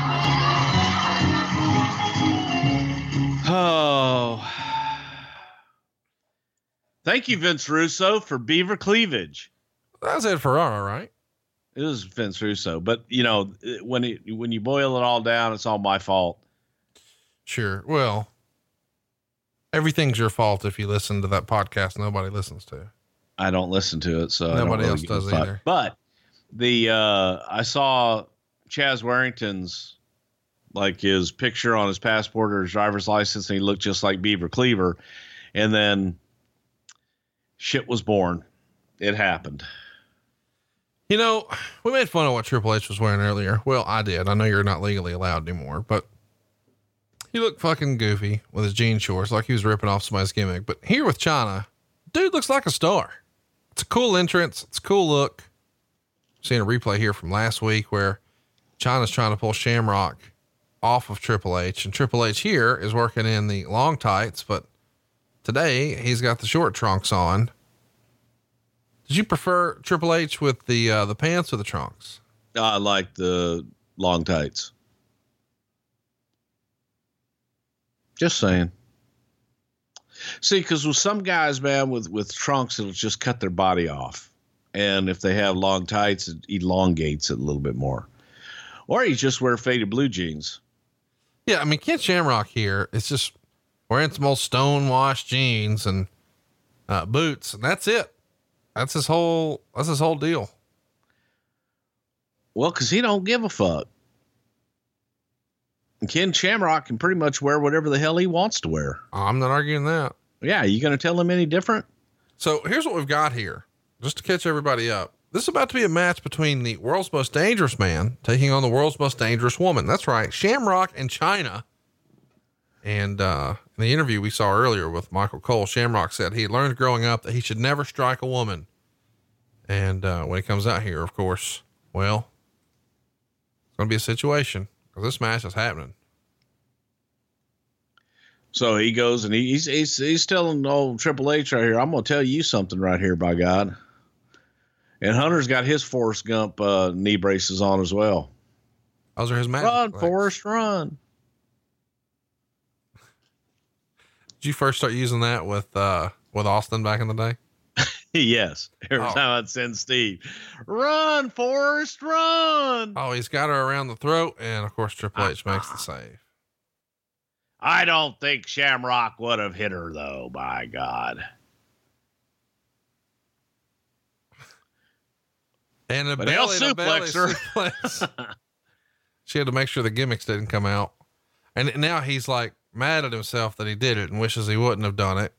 oh. Thank you, Vince Russo, for Beaver Cleavage. That's Ed Ferrara, right? It was Vince Russo, but you know, when it, when you boil it all down, it's all my fault. Sure. Well, everything's your fault if you listen to that podcast nobody listens to. I don't listen to it, so nobody really else does either. But the uh, I saw Chaz Warrington's, like, his picture on his passport or his driver's license, and he looked just like Beaver Cleaver, and then. Shit was born. It happened. You know, we made fun of what Triple H was wearing earlier. Well, I did. I know you're not legally allowed anymore, but he looked fucking goofy with his jean shorts, like he was ripping off somebody's gimmick. But here with China, dude looks like a star. It's a cool entrance. It's a cool look. I'm seeing a replay here from last week where China's trying to pull Shamrock off of Triple H, and Triple H here is working in the long tights, but today, he's got the short trunks on. Did you prefer Triple H with the uh, the pants or the trunks? I like the long tights. Just saying. See, because with some guys, man, with, with trunks, it'll just cut their body off. And if they have long tights, it elongates it a little bit more. Or you just wear faded blue jeans. Yeah, I mean, Ken Shamrock here, it's just... wearing some old stonewashed jeans and uh, boots, and that's it. That's his whole. That's his whole deal. Well, because he don't give a fuck. And Ken Shamrock can pretty much wear whatever the hell he wants to wear. I'm not arguing that. Yeah, you gonna tell him any different? So here's what we've got here, just to catch everybody up. This is about to be a match between the world's most dangerous man taking on the world's most dangerous woman. That's right, Shamrock and China. And uh, in the interview we saw earlier with Michael Cole, Shamrock said he learned growing up that he should never strike a woman. And uh, when it comes out here, of course, well, it's going to be a situation because this match is happening. So he goes and he, he's, he's he's telling old Triple H right here, I'm going to tell you something right here, by God. And Hunter's got his Forrest Gump uh, knee braces on as well. Those are his magic. Run, like. Forrest, run. Did you first start using that with uh, with Austin back in the day? Yes. Every oh. time I'd send Steve, run, Forrest, run. Oh, he's got her around the throat. And of course, Triple H uh-huh. makes the save. I don't think Shamrock would have hit her though. By God. And a but belly to belly suplex. She had to make sure the gimmicks didn't come out. And now he's like mad at himself that he did it and wishes he wouldn't have done it.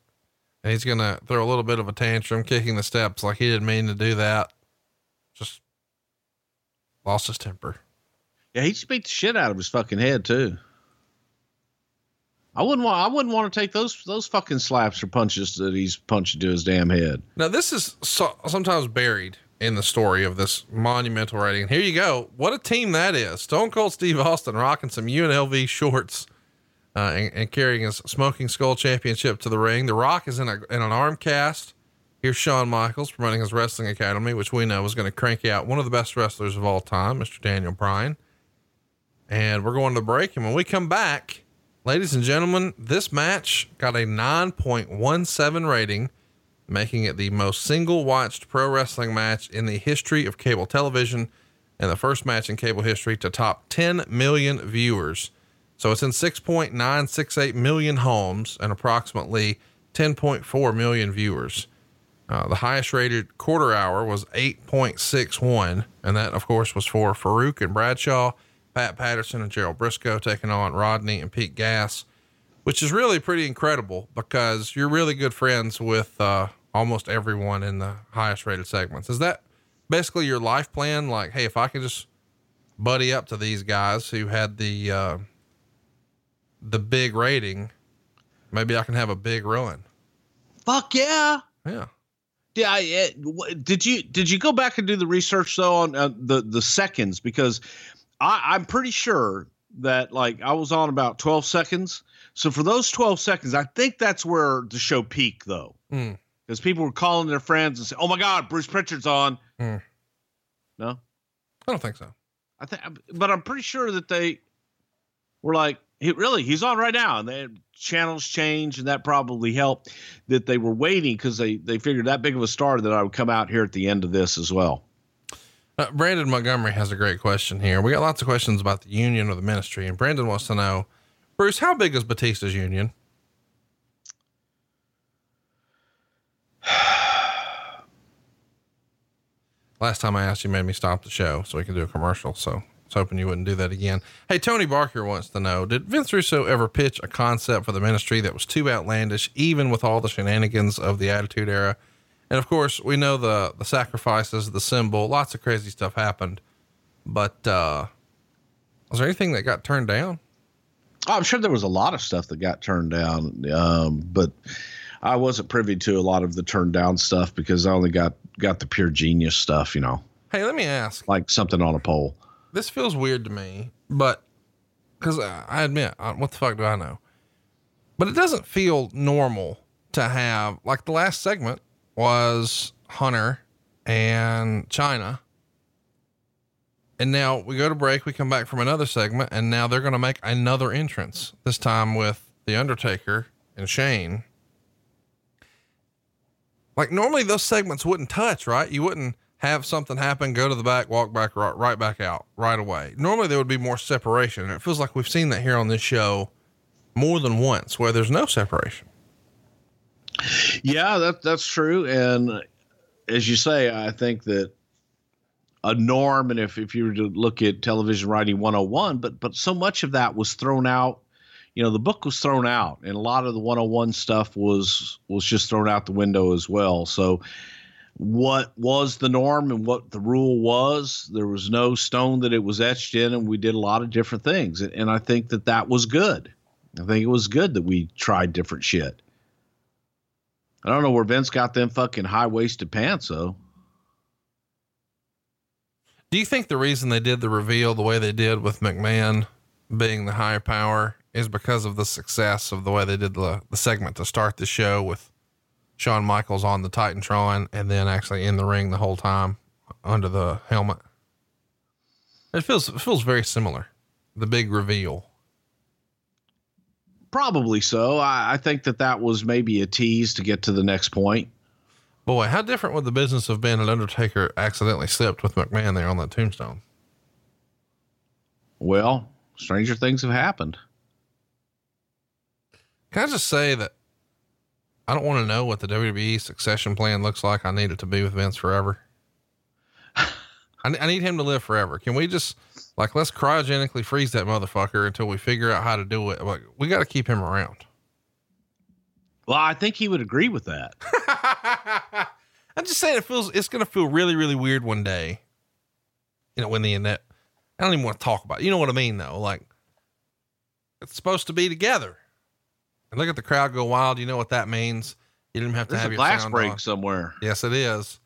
And he's going to throw a little bit of a tantrum, kicking the steps. Like he didn't mean to do that. Just lost his temper. Yeah. He just beat the shit out of his fucking head too. I wouldn't want, I wouldn't want to take those, those fucking slaps or punches that he's punched to his damn head. Now this is so, sometimes buried in the story of this monumental writing. Here you go. What a team that is. Stone Cold Steve Austin rocking some U N L V shorts uh, and, and carrying his Smoking Skull Championship to the ring. The Rock is in a, in an arm cast. Here's Shawn Michaels promoting his wrestling academy, which we know is going to crank out one of the best wrestlers of all time, Mister Daniel Bryan. And we're going to break. And when we come back, ladies and gentlemen, this match got a nine point one seven rating, making it the most single watched pro wrestling match in the history of cable television and the first match in cable history to top ten million viewers. So it's in six point nine six eight million homes and approximately ten point four million viewers. Uh, the highest rated quarter hour was eight point six one. And that of course was for Farouk and Bradshaw, Pat Patterson and Gerald Briscoe taking on Rodney and Pete Gass, which is really pretty incredible because you're really good friends with, uh, almost everyone in the highest rated segments. Is that basically your life plan? Like, hey, if I can just buddy up to these guys who had the, uh, the big rating, maybe I can have a big run. Fuck yeah. Yeah. Yeah. I, it, did you, did you go back and do the research though on uh, the, the seconds? Because I, I'm pretty sure that like I was on about twelve seconds. So for those twelve seconds, I think that's where the show peaked though. Mm. Because people were calling their friends and say, oh my God, Bruce Pritchard's on. Mm. No, I don't think so. I think, but I'm pretty sure that they were like, he, really, he's on right now. And the channels changed, and that probably helped that they were waiting because they, they figured that big of a star that I would come out here at the end of this as well. Uh, Brandon Montgomery has a great question here. We got lots of questions about the union or the ministry. And Brandon wants to know, Bruce, how big is Batista's union? Last time I asked you made me stop the show so we could do a commercial. So I was hoping you wouldn't do that again. Hey, Tony Barker wants to know, did Vince Russo ever pitch a concept for the ministry that was too outlandish, even with all the shenanigans of the Attitude Era? And of course we know the, the sacrifices, the symbol, lots of crazy stuff happened, but, uh, was there anything that got turned down? I'm sure there was a lot of stuff that got turned down. Um, but I wasn't privy to a lot of the turned down stuff because I only got, got the pure genius stuff, you know? Hey, let me ask, like something on a pole. This feels weird to me, but cause I, I admit, I, what the fuck do I know? But it doesn't feel normal to have, like, the last segment was Hunter and China. And now we go to break, we come back from another segment, and now they're going to make another entrance, this time with The Undertaker and Shane. Like, normally those segments wouldn't touch, right? You wouldn't have something happen, go to the back, walk back, right, right back out right away. Normally there would be more separation. And it feels like we've seen that here on this show more than once where there's no separation. Yeah, that that's true. And as you say, I think that a norm, and if, if you were to look at television writing one oh one, but, but so much of that was thrown out, you know, the book was thrown out and a lot of the one oh one stuff was, was just thrown out the window as well. So what was the norm and what the rule was, there was no stone that it was etched in, and we did a lot of different things. And, and I think that that was good. I think it was good that we tried different shit. I don't know where Vince got them fucking high-waisted pants though. Do you think the reason they did the reveal the way they did with McMahon being the higher power is because of the success of the way they did the, the segment to start the show with Shawn Michaels on the Titantron and then actually in the ring the whole time under the helmet. It feels, it feels very similar. The big reveal. Probably so. I, I think that that was maybe a tease to get to the next point. Boy, how different would the business have been if Undertaker accidentally slipped with McMahon there on that tombstone? Well, stranger things have happened. Can I just say that I don't want to know what the W W E succession plan looks like. I need it to be with Vince forever. I, I need him to live forever. Can we just, like, let's cryogenically freeze that motherfucker until we figure out how to do it. Like, we got to keep him around. Well, I think he would agree with that. I'm just saying it feels, it's going to feel really, really weird one day. You know, when the internet, I don't even want to talk about it. You know what I mean though? Like, it's supposed to be together and look at the crowd go wild. You know what that means? You didn't have to There's have a your glass sound break on. Somewhere. Yes, it is.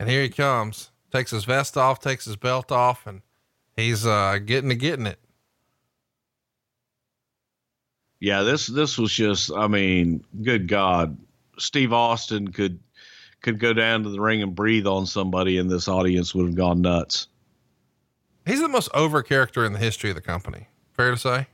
And here he comes, takes his vest off, takes his belt off, and he's, uh, getting to getting it. Yeah, this, this was just, I mean, good God, Steve Austin could, could go down to the ring and breathe on somebody and this audience would have gone nuts. He's the most over character in the history of the company. Fair to say?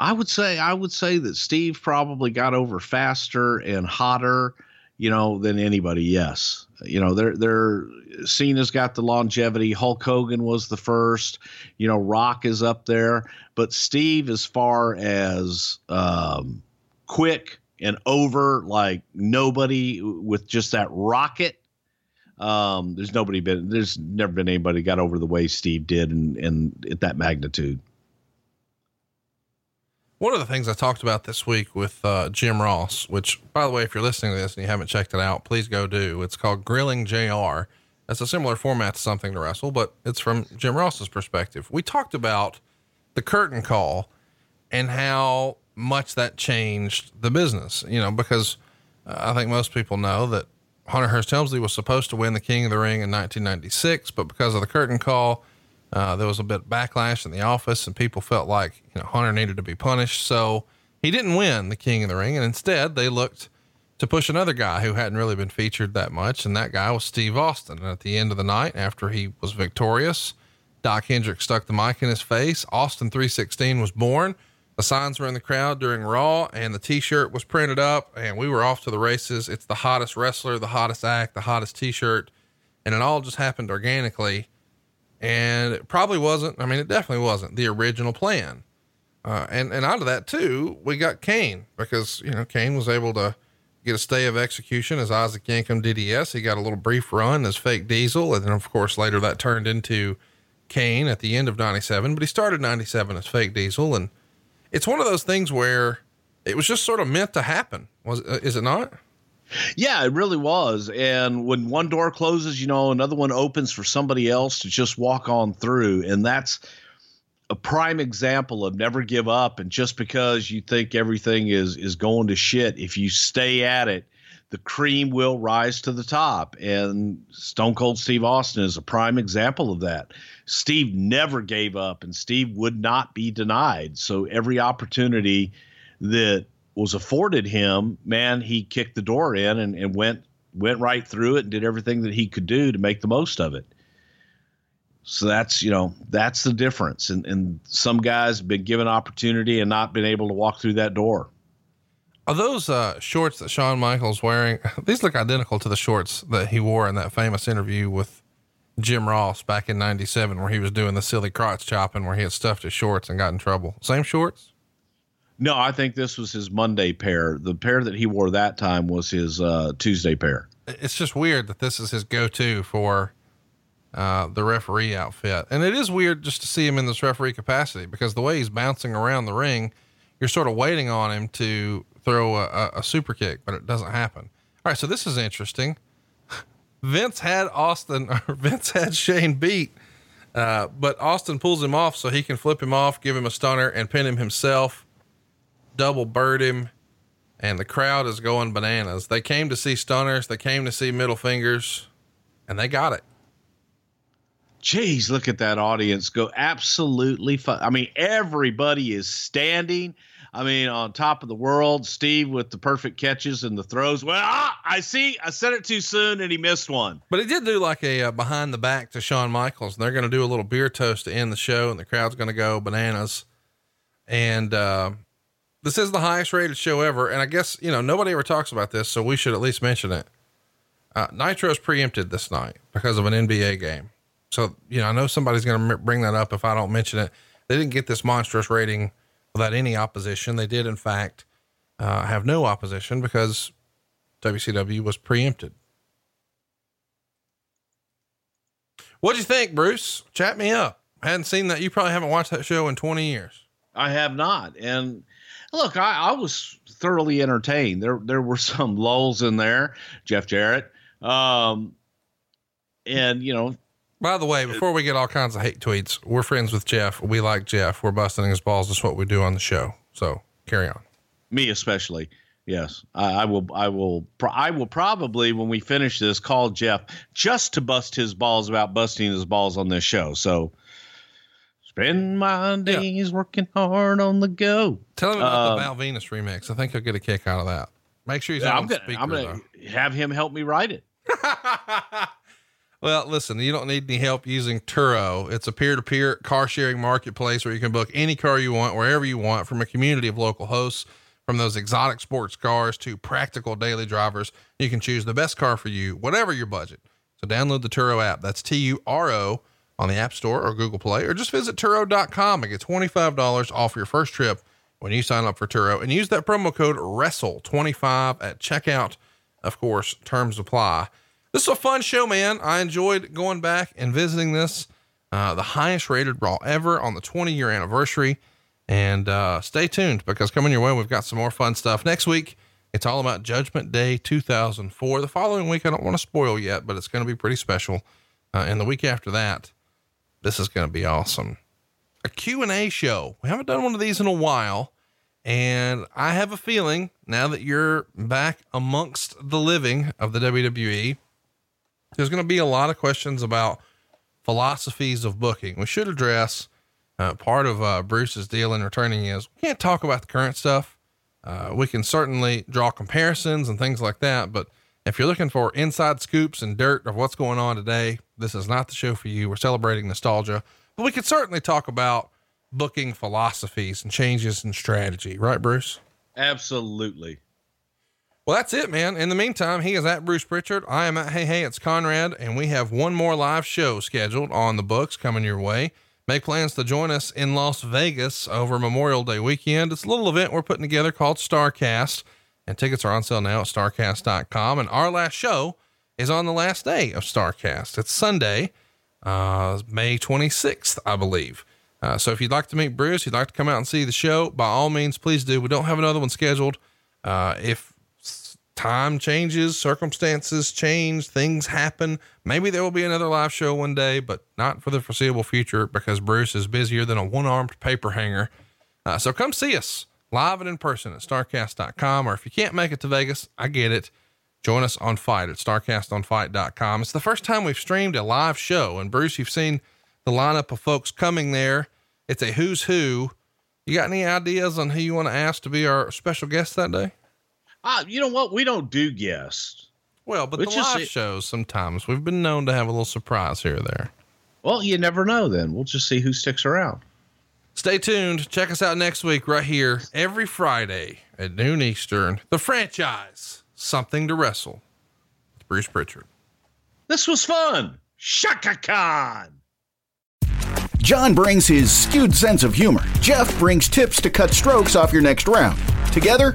I would say, I would say that Steve probably got over faster and hotter, you know, than anybody. Yes. You know, they're, they're Cena's got the longevity. Hulk Hogan was the first, you know, Rock is up there, but Steve, as far as, um, quick and over, like nobody with just that rocket. Um, there's nobody been, there's never been anybody got over the way Steve did. And, and at that magnitude. One of the things I talked about this week with, uh, Jim Ross, which, by the way, if you're listening to this and you haven't checked it out, please go do. It's called Grilling J R. That's a similar format to Something to Wrestle, but it's from Jim Ross's perspective. We talked about the curtain call and how much that changed the business, you know, because uh, I think most people know that Hunter Hearst Helmsley was supposed to win the King of the Ring in nineteen ninety-six, but because of the curtain call, uh, there was a bit of backlash in the office and people felt like, you know, Hunter needed to be punished. So he didn't win the King of the Ring. And instead they looked to push another guy who hadn't really been featured that much. And that guy was Steve Austin. And at the end of the night, after he was victorious, Doc Hendrick stuck the mic in his face. Austin three sixteen was born. The signs were in the crowd during Raw and the t-shirt was printed up and we were off to the races. It's the hottest wrestler, the hottest act, the hottest t-shirt. And it all just happened organically. And it probably wasn't, I mean, it definitely wasn't the original plan. Uh, and, and out of that too, we got Kane because, you know, Kane was able to get a stay of execution as Isaac Yankem D D S. He got a little brief run as Fake Diesel. And then of course, later that turned into Kane at the end of ninety-seven, but he started ninety-seven as Fake Diesel. And it's one of those things where it was just sort of meant to happen. Was, uh, is it not? Yeah, it really was. And when one door closes, you know, another one opens for somebody else to just walk on through. And that's a prime example of never give up. And just because you think everything is, is going to shit, if you stay at it, the cream will rise to the top. And Stone Cold Steve Austin is a prime example of that. Steve never gave up and Steve would not be denied. So every opportunity that was afforded him, man, he kicked the door in and, and went, went right through it and did everything that he could do to make the most of it. So that's, you know, that's the difference. And, and some guys have been given opportunity and not been able to walk through that door. Are those uh, shorts that Shawn Michaels wearing? These look identical to the shorts that he wore in that famous interview with Jim Ross back in ninety-seven, where he was doing the silly crotch chopping, where he had stuffed his shorts and got in trouble. Same shorts? No, I think this was his Monday pair. The pair that he wore that time was his uh, Tuesday pair. It's just weird that this is his go-to for uh, the referee outfit. And it is weird just to see him in this referee capacity because the way he's bouncing around the ring, you're sort of waiting on him to throw a, a super kick, but it doesn't happen. All right. So this is interesting. Vince had Austin, or Vince had Shane beat, uh, but Austin pulls him off so he can flip him off, give him a stunner and pin him himself, double bird him. And the crowd is going bananas. They came to see stunners. They came to see middle fingers and they got it. Jeez, look at that audience go absolutely fun. I mean, everybody is standing. I mean, on top of the world, Steve with the perfect catches and the throws. Well, ah, I see. I said it too soon and he missed one. But it did do like a uh, behind the back to Shawn Michaels. And they're going to do a little beer toast to end the show and the crowd's going to go bananas. And, uh, this is the highest rated show ever. And I guess, you know, nobody ever talks about this, so we should at least mention it. Uh, Nitro's preempted this night because of an N B A game. So, you know, I know somebody's going to m- bring that up if I don't mention it. They didn't get this monstrous rating without any opposition. They did in fact, uh, have no opposition because W C W was preempted. What'd you think, Bruce? Chat me up. I hadn't seen that. You probably haven't watched that show in twenty years. I have not. And look, I, I was thoroughly entertained. There, there were some lulls in there, Jeff Jarrett. Um, and you know, by the way, before we get all kinds of hate tweets, we're friends with Jeff. We like Jeff. We're busting his balls. That's what we do on the show. So carry on. Me especially. Yes. I, I will, I will, I will probably, when we finish this, call Jeff just to bust his balls about busting his balls on this show. So spend my days yeah. working hard on the go. Tell him about um, the Val Venus remix. I think he'll get a kick out of that. Make sure he's yeah, on I'm gonna, speaker. I'm going to have him help me write it. Well, listen, you don't need any help using Turo. It's a peer-to-peer car sharing marketplace where you can book any car you want, wherever you want, from a community of local hosts, from those exotic sports cars to practical daily drivers. You can choose the best car for you, whatever your budget. So download the Turo app. That's T U R O on the App Store or Google Play, or just visit Turo dot com and get twenty-five dollars off your first trip when you sign up for Turo and use that promo code wrestle twenty-five at checkout. Of course, terms apply. This was a fun show, man. I enjoyed going back and visiting this, uh, the highest rated Raw ever on the twenty year anniversary. And, uh, stay tuned because coming your way, we've got some more fun stuff next week. It's all about Judgment Day two thousand four. The following week, I don't want to spoil yet, but it's going to be pretty special. Uh, and the week after that, this is going to be awesome. A Q and A show. We haven't done one of these in a while. And I have a feeling now that you're back amongst the living of the W W E, there's going to be a lot of questions about philosophies of booking. We should address, uh, part of, uh, Bruce's deal in returning is we can't talk about the current stuff. Uh, we can certainly draw comparisons and things like that. But if you're looking for inside scoops and dirt of what's going on today, this is not the show for you. We're celebrating nostalgia, but we could certainly talk about booking philosophies and changes in strategy. Right, Bruce? Absolutely. Well, that's it, man. In the meantime, he is at Bruce Pritchard. I am at Hey Hey, it's Conrad, and we have one more live show scheduled on the books coming your way. Make plans to join us in Las Vegas over Memorial Day weekend. It's a little event we're putting together called StarCast, and tickets are on sale now at StarCast dot com. And our last show is on the last day of StarCast. It's Sunday, uh, May twenty-sixth, I believe. Uh, so if you'd like to meet Bruce, you'd like to come out and see the show, by all means, please do. We don't have another one scheduled. Uh, if time changes, circumstances change, things happen. Maybe there will be another live show one day, but not for the foreseeable future because Bruce is busier than a one-armed paper hanger. Uh, so come see us live and in person at StarCast dot com. Or if you can't make it to Vegas, I get it. Join us on Fight at StarCast on Fight dot com. It's the first time we've streamed a live show. And Bruce, you've seen the lineup of folks coming there. It's a who's who. You got any ideas on who you want to ask to be our special guest that day? Uh, you know what? We don't do guests. Well, but it's the live just, shows sometimes we've been known to have a little surprise here or there. Well, you never know then. We'll just see who sticks around. Stay tuned. Check us out next week right here every Friday at noon Eastern. The franchise, Something to Wrestle. It's Bruce Pritchard. This was fun. Shaka Khan. John brings his skewed sense of humor. Jeff brings tips to cut strokes off your next round. Together,